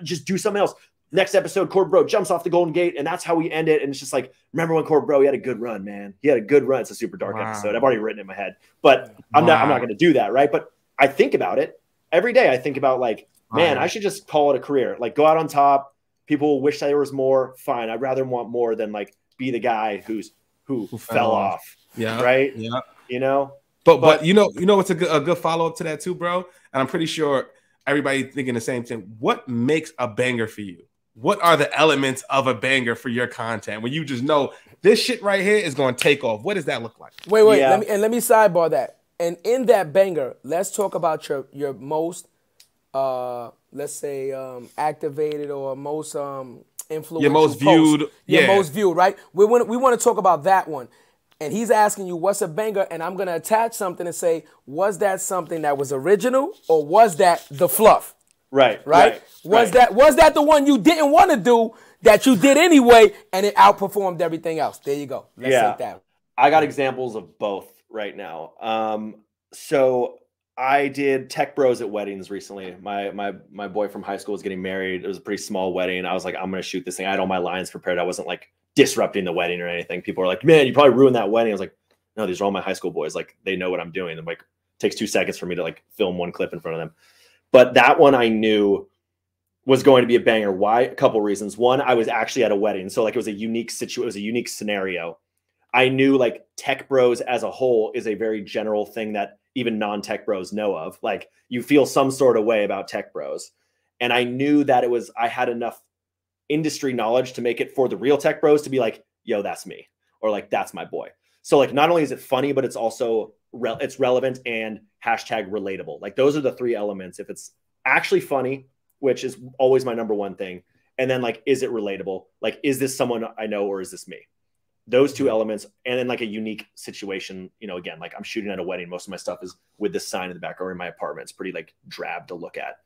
just do something else. Next episode, Corporate Bro jumps off the Golden Gate, and that's how we end it. And it's just like, remember when Corporate Bro, he had a good run, man. He had a good run. It's a super dark episode. I've already written it in my head, but I'm not going to do that, right? But I think about it every day. I think about like, man, I should just call it a career. Like go out on top. People wish there was more. Fine, I'd rather want more than like be the guy who fell off. Yeah. Right. Yeah. You know. But you know what's a good follow up to that too, bro. And I'm pretty sure everybody thinking the same thing. What makes a banger for you? What are the elements of a banger for your content when you just know this shit right here is going to take off? What does that look like? Wait. Yeah. Let me sidebar that. And in that banger, let's talk about your most, let's say, activated or most influential. Your most viewed. Your most viewed, right? We want to talk about that one. And he's asking you, what's a banger? And I'm going to attach something and say, was that something that was original or was that the fluff? Right. Was that the one you didn't want to do that you did anyway, and it outperformed everything else? There you go. Let's take that. I got examples of both right now. So I did tech bros at weddings recently. My boy from high school was getting married. It was a pretty small wedding. I was like, I'm gonna shoot this thing. I had all my lines prepared. I wasn't like disrupting the wedding or anything. People are like, man, you probably ruined that wedding. I was like, no, these are all my high school boys. Like, they know what I'm doing. I'm like, it takes 2 seconds for me to like film one clip in front of them. But that one I knew was going to be a banger. Why? A couple reasons. One, I was actually at a wedding. So like, it was a unique situation. It was a unique scenario. I knew like tech bros as a whole is a very general thing that even non-tech bros know of. Like, you feel some sort of way about tech bros. And I knew that it was, I had enough industry knowledge to make it for the real tech bros to be like, yo, that's me. Or like, that's my boy. So like, not only is it funny, but it's also it's relevant and hashtag relatable. Like, those are the three elements. If it's actually funny, which is always my number one thing. And then like, is it relatable? Like, is this someone I know, or is this me? Those two elements. And then like a unique situation, you know, again, like I'm shooting at a wedding. Most of my stuff is with this sign in the back or in my apartment. It's pretty like drab to look at.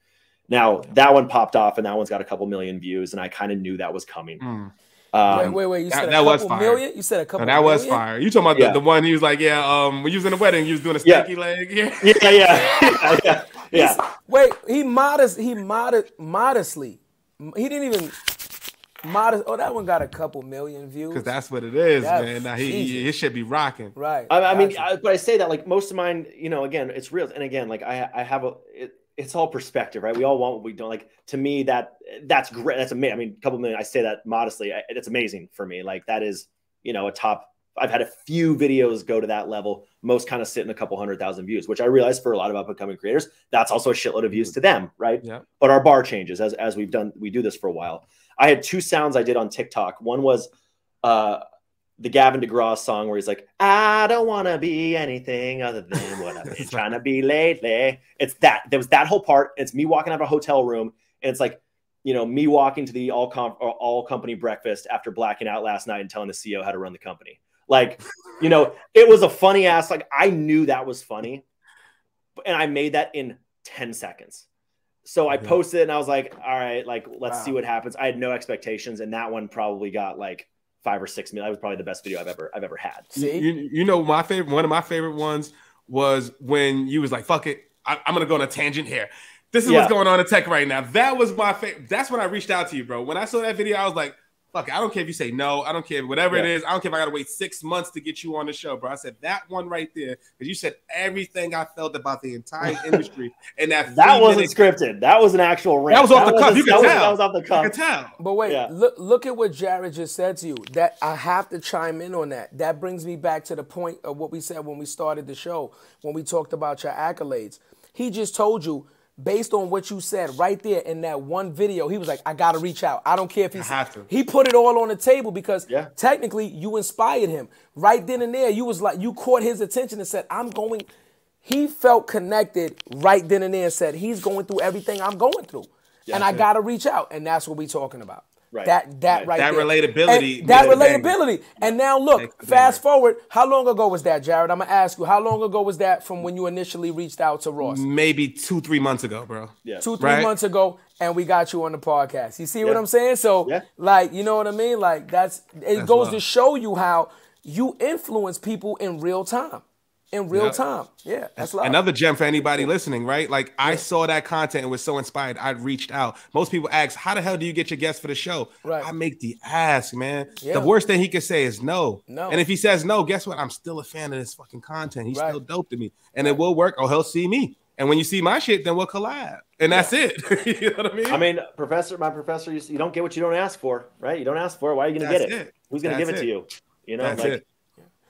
Now that one popped off and that one's got a couple million views. And I kind of knew that was coming. Wait. You said that was fire. You said a couple. No, that million? Was fire. You talking about the one he was like, when you was in the wedding, you was doing a stinky leg. Wait, he modestly. He didn't even modest. Oh, that one got a couple million views. Because that's what it is, man. Now he should be rocking. Right. I mean, but I say that like most of mine, you know, again, it's real. And again, like I have it's all perspective, right? We all want what we don't like. To me, that's great. That's amazing. I mean, a couple million, I say that modestly. It's amazing for me. Like that is, you know, a top. I've had a few videos go to that level. Most kind of sit in a couple 100,000 views, which I realize for a lot of up and coming creators, that's also a shitload of views to them. Right. Yeah. But our bar changes as we've done. We do this for a while. I had two sounds I did on TikTok. One was, the Gavin DeGraw song where he's like, I don't want to be anything other than what I've been trying to be lately. It's that. There was that whole part. It's me walking out of a hotel room. And it's like, you know, me walking to the all company breakfast after blacking out last night and telling the CEO how to run the company. Like, you know, it was a funny ass. Like, I knew that was funny. And I made that in 10 seconds. So I posted it and I was like, all right, like, let's see what happens. I had no expectations. And that one probably got like 5 or 6 million. That was probably the best video I've ever had. See, you know, one of my favorite ones was when you was like, fuck it, I'm going to go on a tangent here. This is what's going on in tech right now. That was my favorite. That's when I reached out to you, bro. When I saw that video, I was like, fuck it. I don't care if you say no. I don't care whatever it is. I don't care if I got to wait 6 months to get you on the show, bro. I said that one right there because you said everything I felt about the entire industry. And that wasn't scripted. That was an actual rant. That was off the cuff. You can tell. That was off the cuff. You can tell. But wait, look at what Jared just said to you. That I have to chime in on that. That brings me back to the point of what we said when we started the show, when we talked about your accolades. He just told you, based on what you said right there in that one video, he was like, I got to reach out. I don't care if he's... He put it all on the table because technically you inspired him. Right then and there, you was like, you caught his attention and said, I'm going... He felt connected right then and there and said, he's going through everything I'm going through. Yeah, and I got to reach out. And that's what we're talking about. Right. That relatability. And now look, fast forward. How long ago was that, Jared? I'm gonna ask you. How long ago was that from when you initially reached out to Ross? Maybe 2-3 months ago, bro. Yeah. 2-3 months ago, and we got you on the podcast. You see what I'm saying? So, like, you know what I mean? Like, that's goes to show you how you influence people in real time. Yeah, that's love. Another gem for anybody listening, right? Like I saw that content and was so inspired, I reached out. Most people ask, how the hell do you get your guests for the show? Right. I make the ask, man. Yeah. The worst thing he could say is no. And if he says no, guess what? I'm still a fan of this fucking content. He's still dope to me. And it will work. Oh, he'll see me. And when you see my shit, then we'll collab. And that's it. You know what I mean? I mean, my professor, you don't get what you don't ask for, right? You don't ask for it. Why are you going to get it? Who's going to give it to you? You know, that's like it.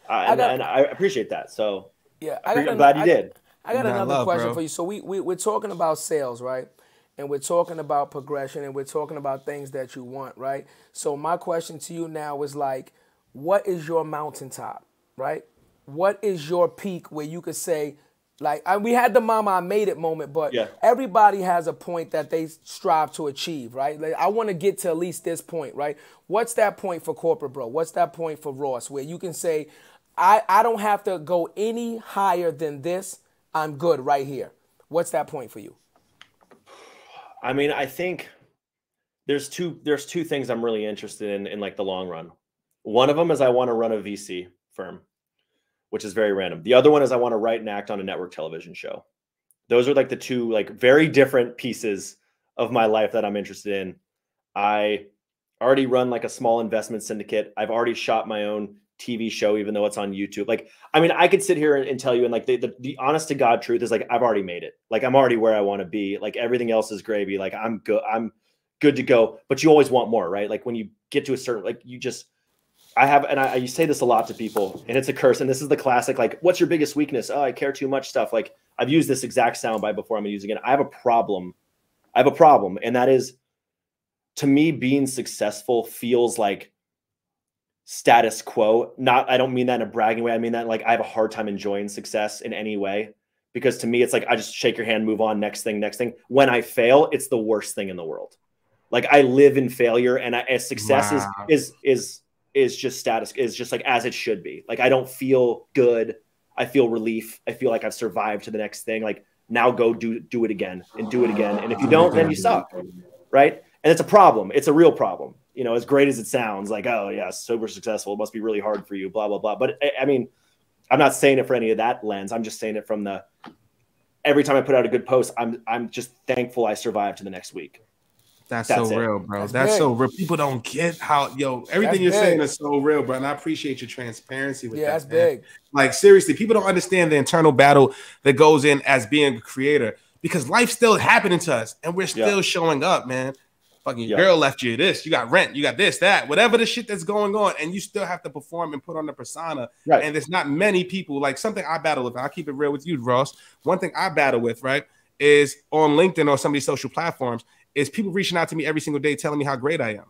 And I appreciate that. So. Yeah, I'm glad you did. I got another question for you. So we're talking about sales, right? And we're talking about progression and we're talking about things that you want, right? So my question to you now is like, what is your mountaintop, right? What is your peak where you could say, like, we had the mama I made it moment, but everybody has a point that they strive to achieve, right? Like, I want to get to at least this point, right? What's that point for Corporate Bro? What's that point for Ross where you can say, I don't have to go any higher than this. I'm good right here. What's that point for you? I mean, I think there's two things I'm really interested in like the long run. One of them is I want to run a VC firm, which is very random. The other one is I want to write and act on a network television show. Those are like the two like very different pieces of my life that I'm interested in. I already run like a small investment syndicate. I've already shot my own TV show, even though it's on YouTube. Like, I mean, I could sit here and tell you, and like the honest to God truth is like, I've already made it. Like, I'm already where I want to be. Like, everything else is gravy. Like, I'm good. I'm good to go, but you always want more, right? Like when you get to a certain, like you just, I have, and I say this a lot to people, and it's a curse. And this is the classic, like, what's your biggest weakness? Oh, I care too much stuff. Like, I've used this exact soundbite before. I'm going to use it again. I have a problem. And that is, to me, being successful feels like status quo. Not, I don't mean that in a bragging way. I mean that like I have a hard time enjoying success in any way, because to me, it's like, I just shake your hand, move on, next thing. When I fail, it's the worst thing in the world. Like, I live in failure, and success [S2] Wow. [S1] is just status, is just like, as it should be. Like, I don't feel good. I feel relief. I feel like I've survived to the next thing. Like, now go do it again and do it again. And if you don't, then you suck, right? And it's a problem. It's a real problem. You know, as great as it sounds, like, oh yeah, super successful, it must be really hard for you, blah, blah, blah. But I mean, I'm not saying it for any of that lens. I'm just saying it from the, every time I put out a good post, I'm just thankful I survived to the next week. That's so real, bro. That's so real. People don't get how, yo, everything you're saying is so real, bro. And I appreciate your transparency with that. Yeah, that's big. Like, seriously, people don't understand the internal battle that goes in as being a creator, because life's still happening to us and we're still showing up, man. Fucking girl left you this, you got rent, you got this, that, whatever the shit that's going on, and you still have to perform and put on the persona. Right. And there's not many people, like something I battle with, I'll keep it real with you, Ross. One thing I battle with, right, is on LinkedIn or some of these social platforms, is people reaching out to me every single day telling me how great I am.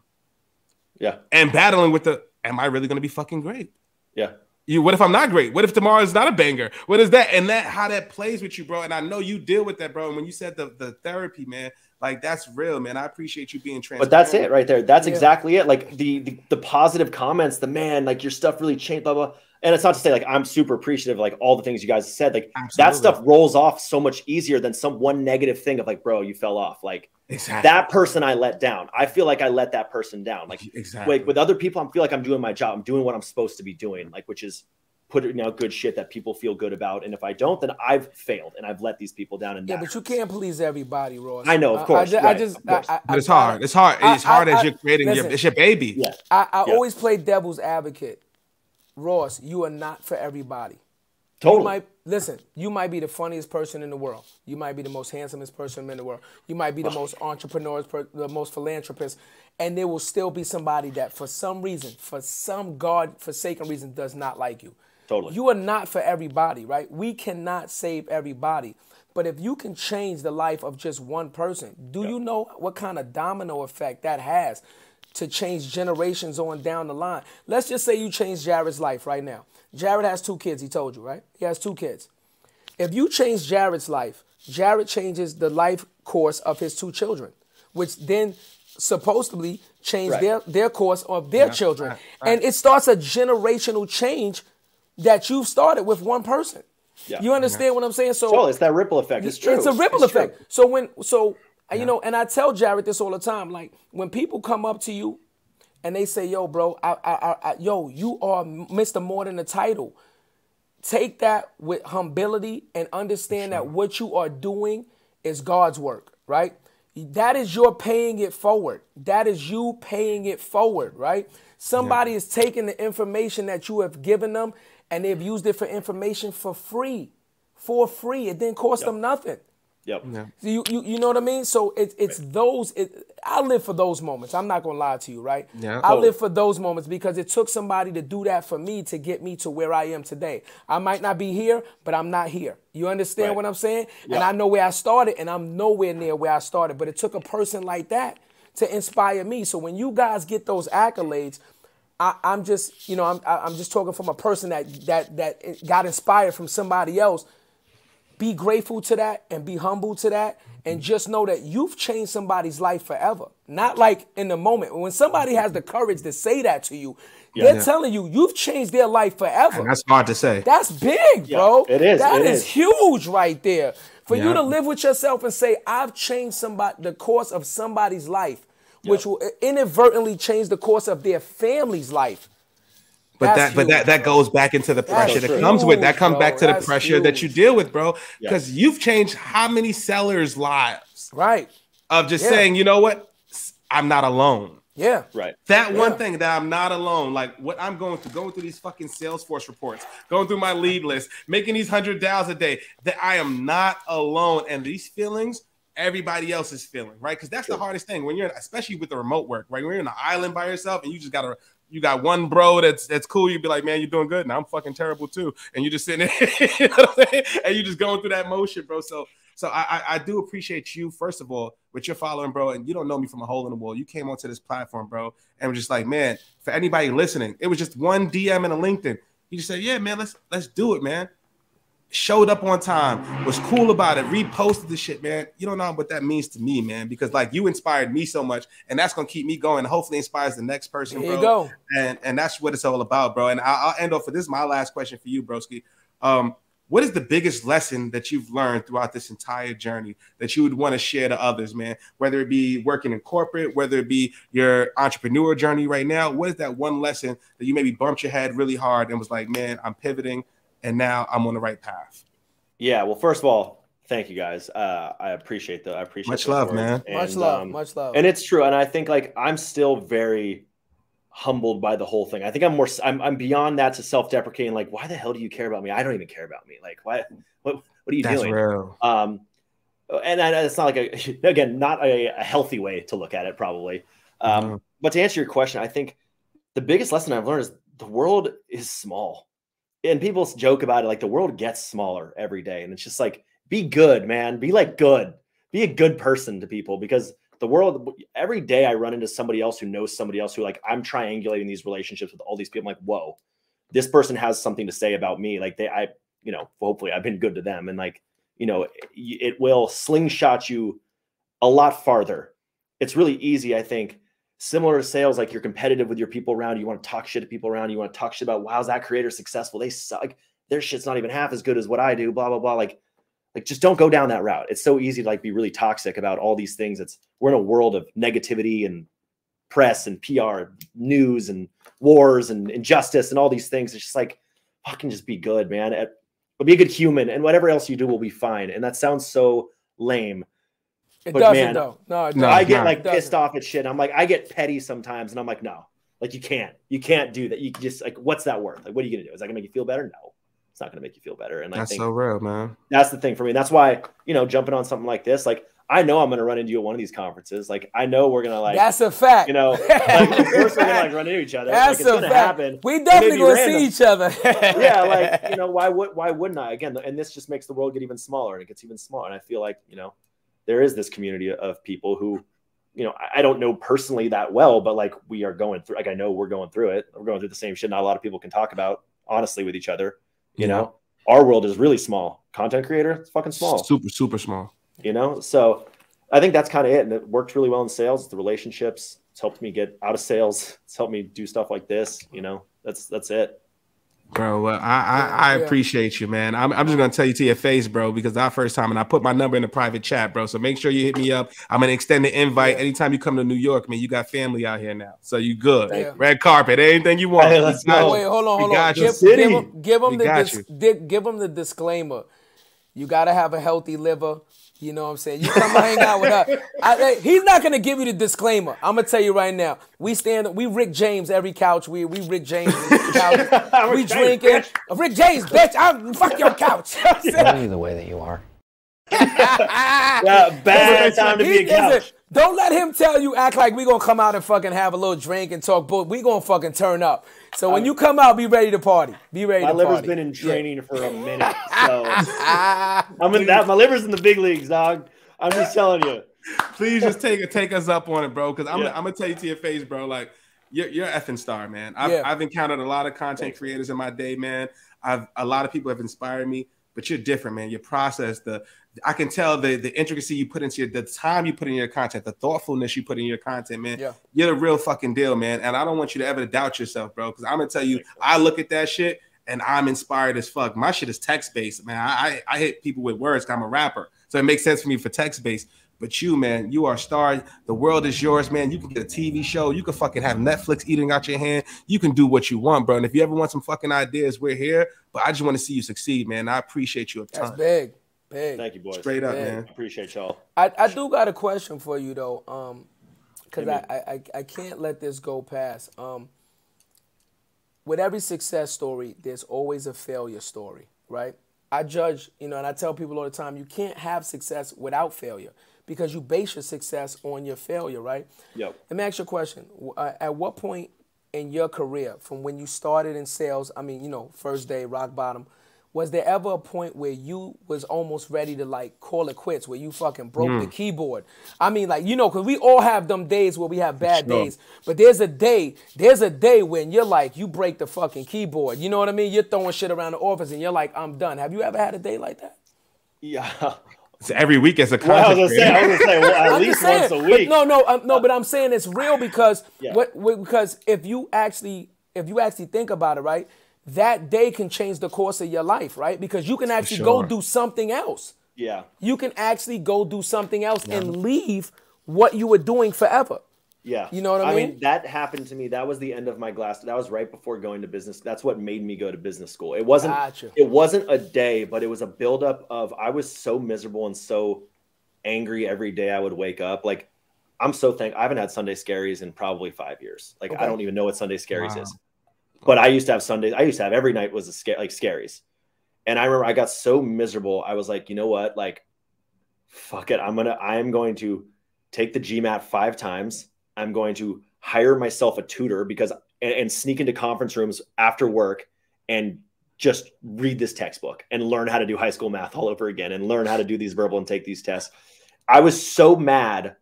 Yeah. And battling with the, am I really going to be fucking great? Yeah. What if I'm not great? What if tomorrow is not a banger? What is that? And that, how that plays with you, bro. And I know you deal with that, bro. And when you said the therapy, man, like, that's real, man. I appreciate you being transparent. But that's it right there. That's exactly it. Like the positive comments, the man, like your stuff really changed, blah, blah. And it's not to say like, I'm super appreciative of like all the things you guys said, like that stuff rolls off so much easier than some one negative thing of like, bro, you fell off. Like that person I let down. I feel like I let that person down. Like, like with other people, I feel like I'm doing my job. I'm doing what I'm supposed to be doing, like, which is putting out good shit that people feel good about. And if I don't, then I've failed and I've let these people down. And but you can't please everybody, Ross. I know, of course. But it's hard. It's hard. It's hard as you're creating it's your baby. Yeah. I always play devil's advocate. Ross, you are not for everybody. Totally. You might, listen, you might be the funniest person in the world. You might be the most handsomest person in the world. You might be the most entrepreneur, the most philanthropist. And there will still be somebody that for some reason, for some God-forsaken reason, does not like you. Totally. You are not for everybody, right? We cannot save everybody. But if you can change the life of just one person, do you know what kind of domino effect that has to change generations on down the line? Let's just say you change Jared's life right now. Jared has 2 kids, he told you, right? He has 2 kids. If you change Jared's life, Jared changes the life course of his 2 children, which then supposedly change their course of their children. And it starts a generational change that you've started with one person. Yeah. You understand what I'm saying? So it's that ripple effect. It's true. It's a ripple effect. True. So you know, and I tell Jared this all the time. Like, when people come up to you and they say, yo, bro, you are Mr. More Than A Title. Take that with humility and understand that what you are doing is God's work, right? That is your paying it forward. That is you paying it forward, right? Somebody is taking the information that you have given them and they've used it for information for free. For free. It didn't cost them nothing. Yep. Yeah. So you know what I mean? So I live for those moments. I'm not going to lie to you, right? Yeah, totally. I live for those moments because it took somebody to do that for me to get me to where I am today. I might not be here, but I'm not here. You understand what I'm saying? Yeah. And I know where I started and I'm nowhere near where I started, but it took a person like that to inspire me. So when you guys get those accolades, I'm just, you know, I'm just talking from a person that got inspired from somebody else. Be grateful to that and be humble to that and just know that you've changed somebody's life forever. Not like in the moment. When somebody has the courage to say that to you, they're telling you you've changed their life forever. And that's hard to say. That's big, bro. It is. That is huge right there. For you to live with yourself and say, I've changed the course of somebody's life, which will inadvertently change the course of their family's life. But that goes back into the pressure that comes with that. Comes back to the pressure that you deal with, bro. Because you've changed how many sellers' lives, right? Of just saying, you know what, I'm not alone. Yeah. Right. That one thing that I'm not alone. Like what I'm going through these fucking Salesforce reports, going through my lead list, making these 100 dials a day, that I am not alone. And these feelings, everybody else is feeling, right? Because that's the hardest thing when you're, especially with the remote work, right? When you're in an island by yourself and you just gotta, you got one bro that's cool. You'd be like, man, you're doing good. And I'm fucking terrible too. And you're just sitting there you know what I'm saying? And you're just going through that motion, bro. So I do appreciate you, first of all, with your following, bro. And you don't know me from a hole in the wall. You came onto this platform, bro. And we're just like, man, for anybody listening, it was just one DM and a LinkedIn. You just said, yeah, man, let's do it, man. Showed up on time, was cool about it, reposted the shit, man. You don't know what that means to me, man, because like you inspired me so much, and that's gonna keep me going. Hopefully inspires the next person, bro. There you go. And that's what it's all about, bro. And I'll end off with this. My last question for you, broski. What is the biggest lesson that you've learned throughout this entire journey that you would want to share to others, man? Whether it be working in corporate, whether it be your entrepreneur journey right now, what is that one lesson that you maybe bumped your head really hard and was like, man, I'm pivoting, and now I'm on the right path? Yeah. Well, first of all, thank you guys. I appreciate that. I appreciate much love, words, man. And, much love. And it's true. And I think like, I'm still very humbled by the whole thing. I think I'm beyond that to self-deprecating. Like, why the hell do you care about me? I don't even care about me. Like, what are you doing? Real. And it's not like a, again, not a healthy way to look at it probably. But to answer your question, I think the biggest lesson I've learned is the world is small. And people joke about it, like the world gets smaller every day. And it's just like, be good, man. Be like good. Be a good person to people, because the world, every day I run into somebody else who knows somebody else who, like, I'm triangulating these relationships with all these people. I'm like, whoa, this person has something to say about me. Like I, you know, hopefully I've been good to them. And like, you know, it will slingshot you a lot farther. It's really easy, I think. Similar to sales, like you're competitive with your people around. You want to talk shit to people around. You want to talk shit about, wow, is that creator successful? They suck. Their shit's not even half as good as what I do, blah, blah, blah. Like just don't go down that route. It's so easy to like be really toxic about all these things. We're in a world of negativity and press and PR, news and wars and injustice and all these things. It's just like, fucking just be good, man. But be a good human, and whatever else you do will be fine. And that sounds so lame. It doesn't, man, though. No, I get like pissed off at shit. I'm like, I get petty sometimes, and I'm like, no, like you can't do that. You can just like, what's that worth? Like, what are you gonna do? Is that gonna make you feel better? No, it's not gonna make you feel better. And I think that's so real, man. That's the thing for me. That's why, you know, jumping on something like this, like I know I'm gonna run into you at one of these conferences. Like I know we're gonna like, that's a fact. You know, like, of course we're gonna like run into each other. That's like, it's gonna happen. We definitely gonna see each other. Yeah, like you know, why wouldn't I? Again, and this just makes the world get even smaller, and it gets even smaller. And I feel like, you know, there is this community of people who, you know, I don't know personally that well, but like we are going through, like I know we're going through it. We're going through the same shit. Not a lot of people can talk about honestly with each other. You know, our world is really small. Content creator, it's fucking small. Super, super small. You know, so I think that's kind of it. And it worked really well in sales. It's the relationships. It's helped me get out of sales. It's helped me do stuff like this. You know, that's it. Bro, well, I appreciate you, man. I'm just going to tell you to your face, bro, because it's our first time, and I put my number in the private chat, bro. So make sure you hit me up. I'm going to extend the invite. Anytime you come to New York, man, you got family out here now. So you good. Damn. Red carpet, anything you want. Hey, let's go. Wait, hold on. Give them the disclaimer. You got to have a healthy liver. You know what I'm saying? You come hang out with us. He's not gonna give you the disclaimer. I'm gonna tell you right now. We Rick James every couch. We Rick James. Every couch. We drinking. Rick James, bitch. I'm fuck your couch. You know I mean, the way that you are. Bad time to be a couch. Don't let him tell you, act like we gonna come out and fucking have a little drink and talk, but we gonna fucking turn up. So when you come out, be ready to party. Be ready to party. My liver's been in training for a minute. So my liver's in the big leagues, dog. I'm just telling you. Please just take us up on it, bro. Cause I'm gonna tell you to your face, bro. Like you're an effing star, man. I've encountered a lot of content creators in my day, man. A lot of people have inspired me, but you're different, man. Your process, I can tell the intricacy you put into the time you put in your content, the thoughtfulness you put in your content, man. Yeah. You're the real fucking deal, man. And I don't want you to ever doubt yourself, bro, because I'm going to tell you, I look at that shit and I'm inspired as fuck. My shit is text-based, man. I hit people with words because I'm a rapper. So it makes sense for me for text-based. But you, man, you are a star. The world is yours, man. You can get a TV show. You can fucking have Netflix eating out your hand. You can do what you want, bro. And if you ever want some fucking ideas, we're here. But I just want to see you succeed, man. I appreciate you a ton. That's big. Hey, thank you, boys. Straight up, man. Appreciate y'all. I do got a question for you, though, because I can't let this go past. With every success story, there's always a failure story, right? I judge, you know, and I tell people all the time, you can't have success without failure because you base your success on your failure, right? Yep. Let me ask you a question. At what point in your career, from when you started in sales, I mean, you know, first day, rock bottom, was there ever a point where you was almost ready to, like, call it quits, where you fucking broke the keyboard? I mean, like, you know, because we all have them days where we have bad days. But there's a day when you're like, you break the fucking keyboard. You know what I mean? You're throwing shit around the office and you're like, I'm done. Have you ever had a day like that? Yeah. So every week as a content well, at least once a week. But I'm saying it's real because, because if you actually think about it, right, that day can change the course of your life, right? Because you can actually go do something else. Yeah. You can actually go do something else and leave what you were doing forever. Yeah. You know what I mean? I mean, that happened to me. That was the end of my Glassdoor. That was right before going to business. That's what made me go to business school. It wasn't a day, but it was a buildup of, I was so miserable and so angry every day I would wake up. Like, I'm so thankful. I haven't had Sunday scaries in probably 5 years. Like, I don't even know what Sunday scaries is. But I used to have Sundays. I used to have every night was scaries. And I remember I got so miserable. I was like, you know what? Like, fuck it. I am going to take the GMAT 5 times. I'm going to hire myself a tutor and sneak into conference rooms after work and just read this textbook and learn how to do high school math all over again and learn how to do these verbal and take these tests. I was so mad.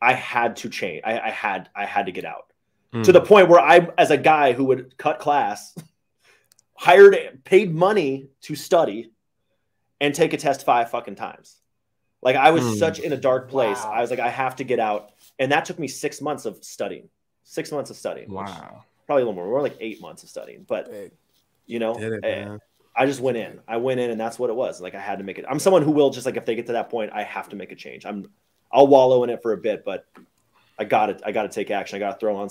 I had to change. I had to get out. To the point where I, as a guy who would cut class, paid money to study and take a test 5 fucking times. Like, I was such in a dark place. Wow. I was like, I have to get out. And that took me 6 months of studying. 6 months of studying. Wow. Probably a little more. We're like 8 months of studying. But, you know, I just went in. I went in, and that's what it was. Like, I had to make it. I'm someone who will just, like, if they get to that point, I have to make a change. I'll wallow in it for a bit, but I got to take action. I got to throw on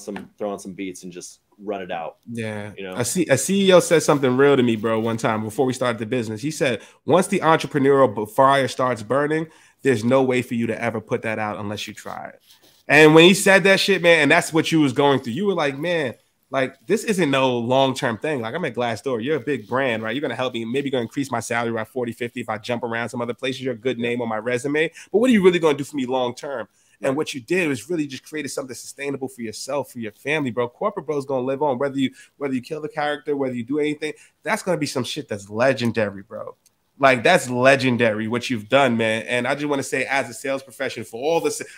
some beats and just run it out. Yeah. You know, a CEO said something real to me, bro, one time before we started the business. He said, once the entrepreneurial fire starts burning, there's no way for you to ever put that out unless you try it. And when he said that shit, man, and that's what you was going through, you were like, man, like, this isn't no long-term thing. Like, I'm at Glassdoor. You're a big brand, right? You're going to help me. Maybe you're going to increase my salary by 40, 50. If I jump around some other places, you're a good name on my resume. But what are you really going to do for me long-term? And what you did was really just created something sustainable for yourself, for your family, bro. Corporate Bro's gonna live on, whether you kill the character, whether you do anything. That's gonna be some shit that's legendary, bro. Like, that's legendary what you've done, man. And I just want to say, as a sales professional,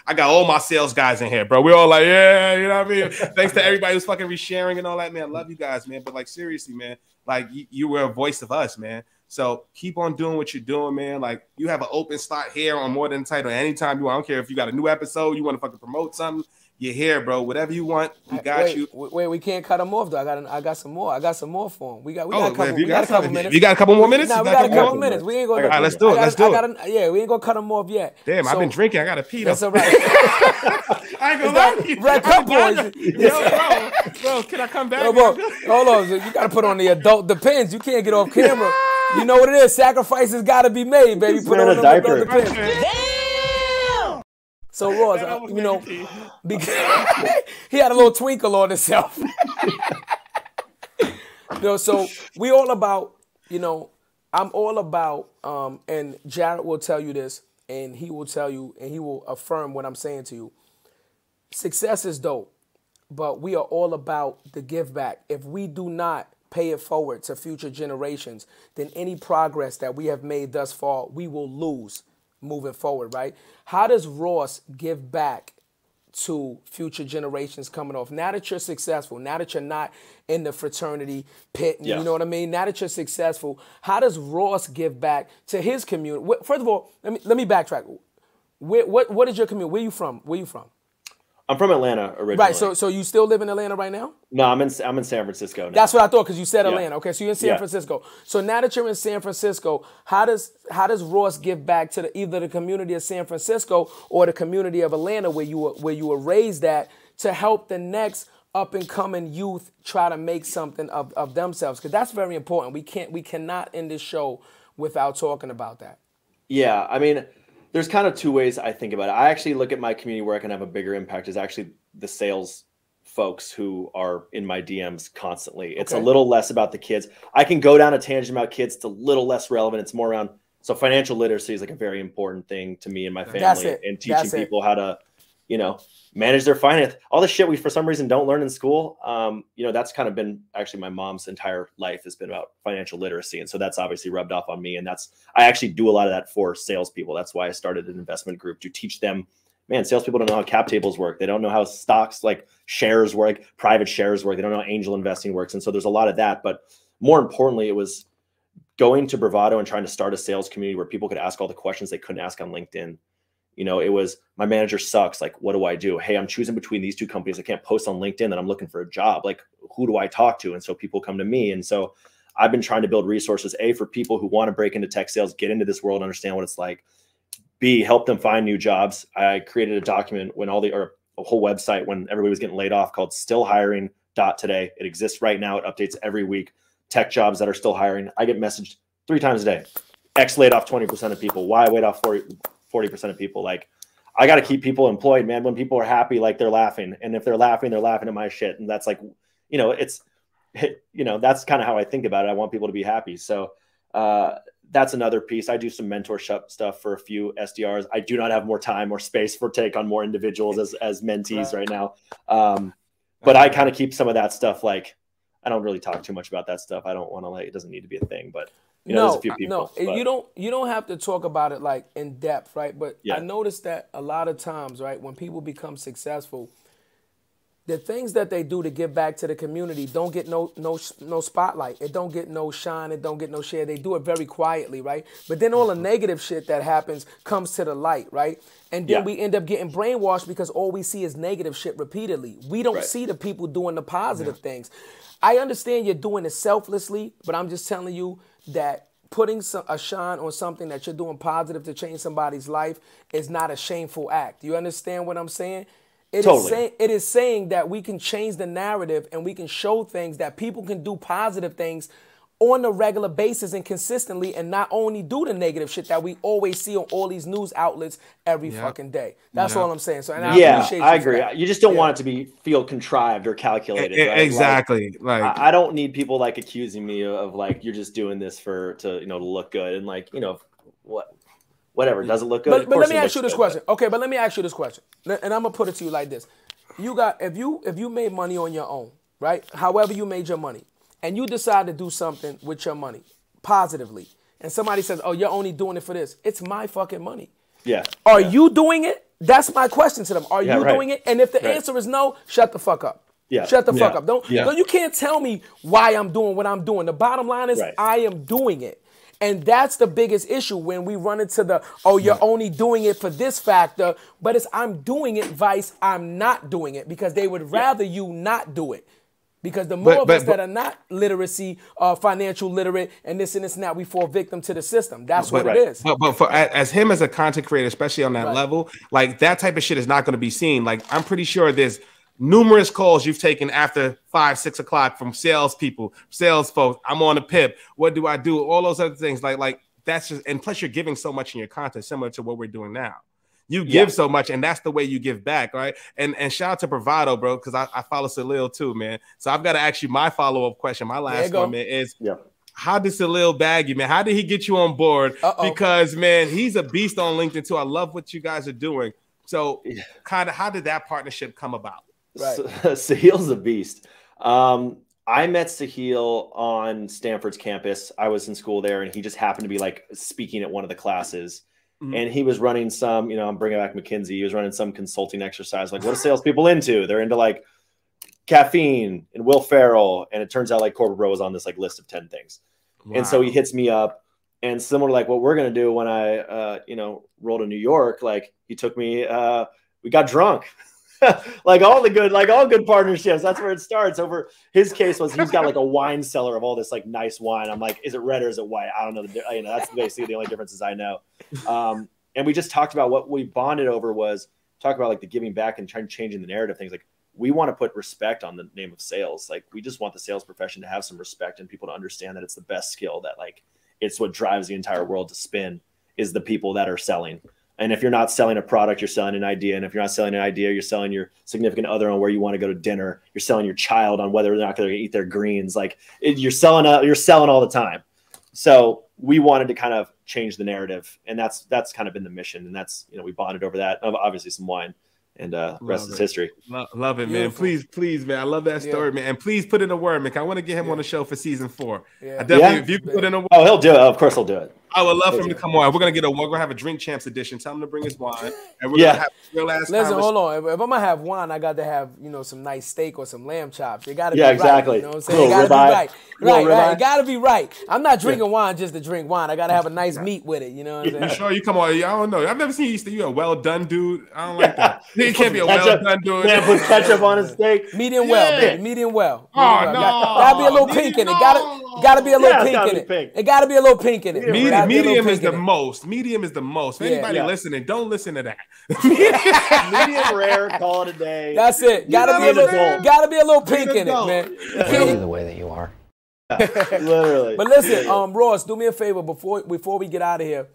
I got all my sales guys in here, bro. We're all like, yeah, you know what I mean? Thanks to everybody who's fucking resharing and all that, man. Love you guys, man. But, like, seriously, man, like, you were a voice of us, man. So keep on doing what you're doing, man. Like, you have an open slot here on More Than a Title anytime you want. I don't care if you got a new episode, you want to fucking promote something. You're here, bro. Whatever you want, we got you. Wait, we can't cut him off, though. I got some more for him. We got a couple minutes. You got a couple more minutes? Nah, we got a couple minutes. We ain't gonna. All right, let's do it. We ain't gonna cut him off yet. Damn, so, I've been drinking. I gotta pee. That's all right. I ain't gonna lie to you. Red cup boys. Yo, bro, can I come back? Yo, bro, hold on. You gotta put on the adult depends. You can't get off camera. You know what it is. Sacrifices gotta be made, baby. Put on a diaper. So Ross, you know, because he had a little twinkle on himself. You know, so we all about, you know, I'm all about, and Jared will tell you this, and he will tell you, and he will affirm what I'm saying to you. Success is dope, but we are all about the give back. If we do not pay it forward to future generations, then any progress that we have made thus far, we will lose moving forward, right? How does Ross give back to future generations coming off? Now that you're successful, now that you're not in the fraternity pit, you know what I mean? Now that you're successful, how does Ross give back to his community? First of all, let me backtrack. What is your community? Where you from? I'm from Atlanta originally. Right, so you still live in Atlanta right now? No, I'm in San Francisco now. That's what I thought, because you said Atlanta. Okay, so you're in San Francisco. So now that you're in San Francisco, how does Ross give back to either the community of San Francisco or the community of Atlanta where you were raised at, to help the next up and coming youth try to make something of themselves? Because that's very important. We cannot end this show without talking about that. Yeah, I mean, There's kind of two ways I think about it. I actually look at my community where I can have a bigger impact is actually the sales folks who are in my DMs constantly. It's a little less about the kids. I can go down a tangent about kids. It's a little less relevant. It's more around, so financial literacy is like a very important thing to me and my family, and teaching people how to, you know, manage their finance, all the shit we for some reason don't learn in school. You know, that's kind of been actually my mom's entire life has been about financial literacy. And so that's obviously rubbed off on me. And that's, I actually do a lot of that for salespeople. That's why I started an investment group to teach them, man, salespeople don't know how cap tables work. They don't know how stocks like shares work, private shares work. They don't know how angel investing works. And so there's a lot of that, but more importantly, it was going to Bravado and trying to start a sales community where people could ask all the questions they couldn't ask on LinkedIn. You know, it was, my manager sucks. Like, what do I do? Hey, I'm choosing between these two companies. I can't post on LinkedIn that I'm looking for a job. Like, who do I talk to? And so people come to me. And so I've been trying to build resources, A, for people who want to break into tech sales, get into this world, understand what it's like. B, help them find new jobs. I created a document when all the, or a whole website when everybody was getting laid off called stillhiring.today. It exists right now. It updates every week. Tech jobs that are still hiring. I get messaged 3 times a day. X laid off 20% of people. Y laid off 40% of people. Like, I got to keep people employed, man. When people are happy, like, they're laughing. And if they're laughing at my shit. And that's like, you know, it's, you know, that's kind of how I think about it. I want people to be happy. So that's another piece. I do some mentorship stuff for a few SDRs. I do not have more time or space for take on more individuals as mentees right now. But I kind of keep some of that stuff. Like, I don't really talk too much about that stuff. I don't want to, like, it doesn't need to be a thing, but you know, there's a few people. No, you don't have to talk about it like in depth, right? But yeah. I noticed that a lot of times, right, when people become successful, the things that they do to give back to the community don't get no spotlight. It don't get no shine. It don't get no share. They do it very quietly, right? But then all the negative shit that happens comes to the light, right? And then we end up getting brainwashed because all we see is negative shit repeatedly. We don't see the people doing the positive things. I understand you're doing it selflessly, but I'm just telling you that putting a shine on something that you're doing positive to change somebody's life is not a shameful act. You understand what I'm saying? It is saying that we can change the narrative and we can show things that people can do positive things on a regular basis and consistently, and not only do the negative shit that we always see on all these news outlets every fucking day. That's all I'm saying. So and I agree. You just don't want it to feel contrived or calculated. Right? Exactly. Like I don't need people like accusing me of like, you're just doing this to look good and like, you know, whatever, does it look good? But let me ask you this question. Okay, but let me ask you this question. And I'm gonna put it to you like this. You got, if you made money on your own, right? However you made your money, and you decide to do something with your money positively, and somebody says, oh, you're only doing it for this. It's my fucking money. Yeah. Are you doing it? That's my question to them. Are you doing it? And if the answer is no, shut the fuck up. Yeah. Shut the fuck up. Don't you can't tell me why I'm doing what I'm doing. The bottom line is I am doing it. And that's the biggest issue when we run into the, oh, you're only doing it for this factor, but it's I'm doing it, vice I'm not doing it, because they would rather you not do it. Because the more of us that are not literacy, financial literate, and this and this and that, we fall victim to the system. That's what it is. But for as him as a content creator, especially on that level, like that type of shit is not going to be seen. Like I'm pretty sure there's numerous calls you've taken after 5, 6 o'clock from salespeople, sales folks. I'm on a pip. What do I do? All those other things. Like that's just, and plus you're giving so much in your content, similar to what we're doing now. You give so much, and that's the way you give back, right? And shout out to Bravado, bro, because I follow Sahil too, man. So I've got to ask you my follow-up question. My last one, man, is how did Sahil bag you, man? How did he get you on board? Uh-oh. Because, man, he's a beast on LinkedIn too. I love what you guys are doing. So kind of how did that partnership come about? Right. Sahil's a beast. I met Sahil on Stanford's campus. I was in school there, and he just happened to be like speaking at one of the classes. Mm-hmm. And he was running some, you know, I'm bringing back McKinsey. He was running some consulting exercise. Like, what are salespeople into? They're into like caffeine and Will Ferrell. And it turns out like Corporate Bro was on this like list of 10 things. Wow. And so he hits me up, and similar to like what we're going to do when I, you know, rolled to New York, like he took me, we got drunk. Like all good partnerships. That's where it starts. Over his case was he's got like a wine cellar of all this like nice wine. I'm like, is it red or is it white? I don't know. You know, that's basically the only differences I know. And we just talked about what we bonded over was talk about like the giving back and trying to change the narrative things. Like we want to put respect on the name of sales. Like we just want the sales profession to have some respect and people to understand that it's the best skill, that like it's what drives the entire world to spin is the people that are selling. And if you're not selling a product, you're selling an idea. And if you're not selling an idea, you're selling your significant other on where you want to go to dinner. You're selling your child on whether or not they're going to eat their greens. Like you're selling all the time. So we wanted to kind of change the narrative, and that's kind of been the mission. And that's, you know, we bonded over that. Obviously some wine, and rest is history. Love it, man. Beautiful. Please, man. I love that story, man. And please put in a word, man. I want to get him on the show for season 4. Yeah. I definitely, if you put in a word. Oh, he'll do it. Of course he'll do it. I would love for him to come on. We're going to get we're going to have a drink champs edition. Tell him to bring his wine. And we're going to have a real ass. Listen, hold on. If I'm going to have wine, I got to have, you know, some nice steak or some lamb chops. They got to be right. You know what I'm saying? It got to be right. Right. It got to be right. I'm not drinking wine just to drink wine. I got to have a nice meat with it. You know what I'm saying? You sure you come on? I don't know. I've never seen you. You're a well done dude. I don't like that. He can't be a well done dude. Can't put ketchup on a steak. Medium well, baby. Medium well. Oh, no. Got to be a little pink in it. Got to be a little pink in it. It got to be a little pink in it. Medium is the most. Medium is the most. If anybody listening, don't listen to that. Medium rare, call it a day. That's it. Gotta be a little pink in it, man. You're the way that you are. Literally. But listen, Ross, do me a favor before we get out of here.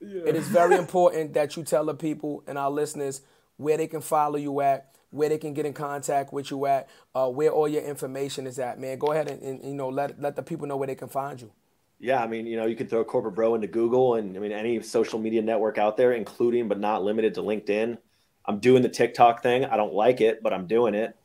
Yeah. It is very important that you tell the people and our listeners where they can follow you at, where they can get in contact with you at, where all your information is at, man. Go ahead and you know, let the people know where they can find you. Yeah, I mean, you know, you can throw Corporate Bro into Google, and I mean, any social media network out there, including but not limited to LinkedIn. I'm doing the TikTok thing. I don't like it, but I'm doing it.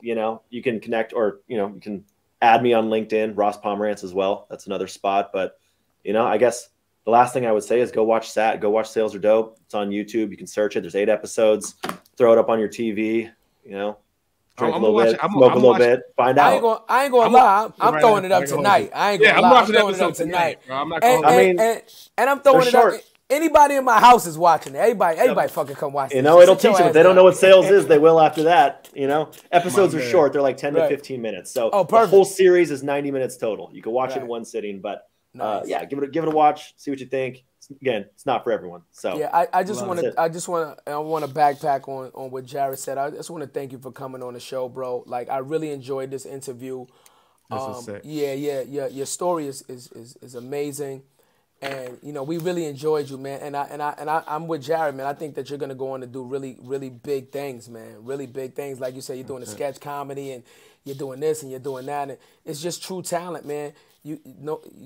You know, you can connect, or, you know, you can add me on LinkedIn, Ross Pomerantz as well. That's another spot. But, you know, I guess the last thing I would say is go watch Sales Are Dope. It's on YouTube. You can search it. There's 8 episodes. Throw it up on your TV, you know. Drink a little bit, find out. I ain't gonna lie. I'm throwing it up tonight. I'm throwing it up tonight. And I'm throwing it up. Anybody in my house is watching it. Everybody fucking come watch it. You know, it'll teach them. If they don't know what sales is, they will after that. You know, episodes are short. They're like 10 to 15 minutes. So the whole series is 90 minutes total. You can watch it in one sitting, but yeah, give it a watch. See what you think. Again, it's not for everyone. So yeah, I want to backpack on what Jared said. I just want to thank you for coming on the show, bro. Like, I really enjoyed this interview. This is sick. Yeah. Your story is amazing, and you know, we really enjoyed you, man. And I'm with Jared, man. I think that you're gonna go on to do really, really big things, man. Really big things. Like you said, you're doing a sketch comedy, and you're doing this, and you're doing that, and it's just true talent, man. You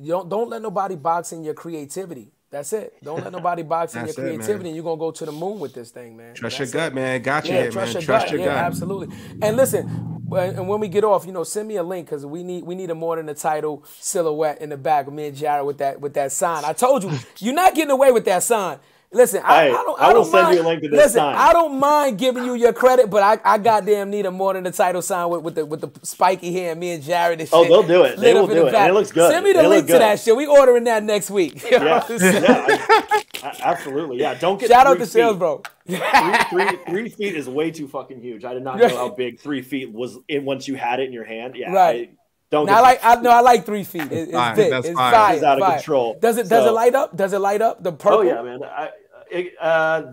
don't let nobody box in your creativity. That's it. Don't let nobody box in your creativity, and you're going to go to the moon with this thing, man. Trust your gut, man. Trust your gut. Absolutely. And listen, and when we get off, you know, send me a link, because we need a More Than A Title silhouette in the back of me and Jared with that sign. I told you, you're not getting away with that sign. Listen, I will send you a link to this sign. I don't mind giving you your credit, but I goddamn need a More Than A Title sign with the spiky hair and me and Jared and shit. Oh, they'll do it. They will do it. And it looks good. Send me the link to that shit. We ordering that next week. You know what I'm saying? I absolutely. Yeah, don't get shout out to Sales Bro. 3 feet is way too fucking huge. I did not know how big 3 feet was once you had it in your hand. Yeah, right. I like 3 feet. It's big. It's out of control. Does it light up? Does it light up? The purple. Oh yeah, man.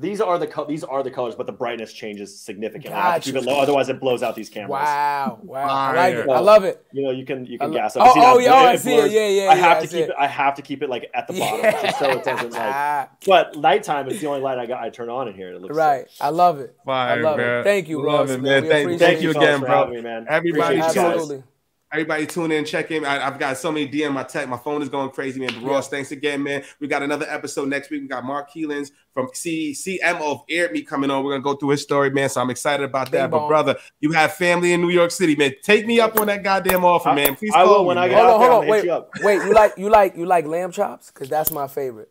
These are the colors, but the brightness changes significantly. I have to keep it low, otherwise it blows out these cameras. Wow. I like it. I love it. You know, you can gas up. I see it. Yeah. I have to keep it like at the bottom, just so it doesn't like. But nighttime is the only light I turn on in here. It looks right. Sick. I love it. Fire, I love man. It. Thank you, Ross. Man. Thank you again, bro. Everybody, absolutely. Everybody tune in, check in. I've got so many DM, my phone is going crazy, man. But Ross, thanks again, man. We got another episode next week. We got Mark Keelans from CMO of Aired Me coming on. We're going to go through his story, man. So I'm excited about that. But brother, you have family in New York City, man. Take me up on that goddamn offer, man. Please call me. Wait, you like lamb chops? Because that's my favorite.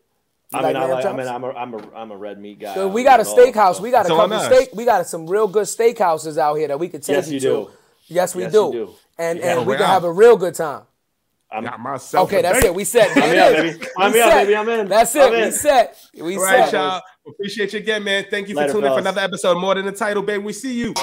I'm a red meat guy. So we got a steakhouse. We got a couple steak. We got some real good steakhouses out here that we could take you to. Yes, we do. And we can have a real good time. I'm not myself. Okay, that's it. We set. I'm in. That's it. We set. All right, y'all. Appreciate you again, man. Thank you for tuning in for another episode of More Than A Title, baby. We see you.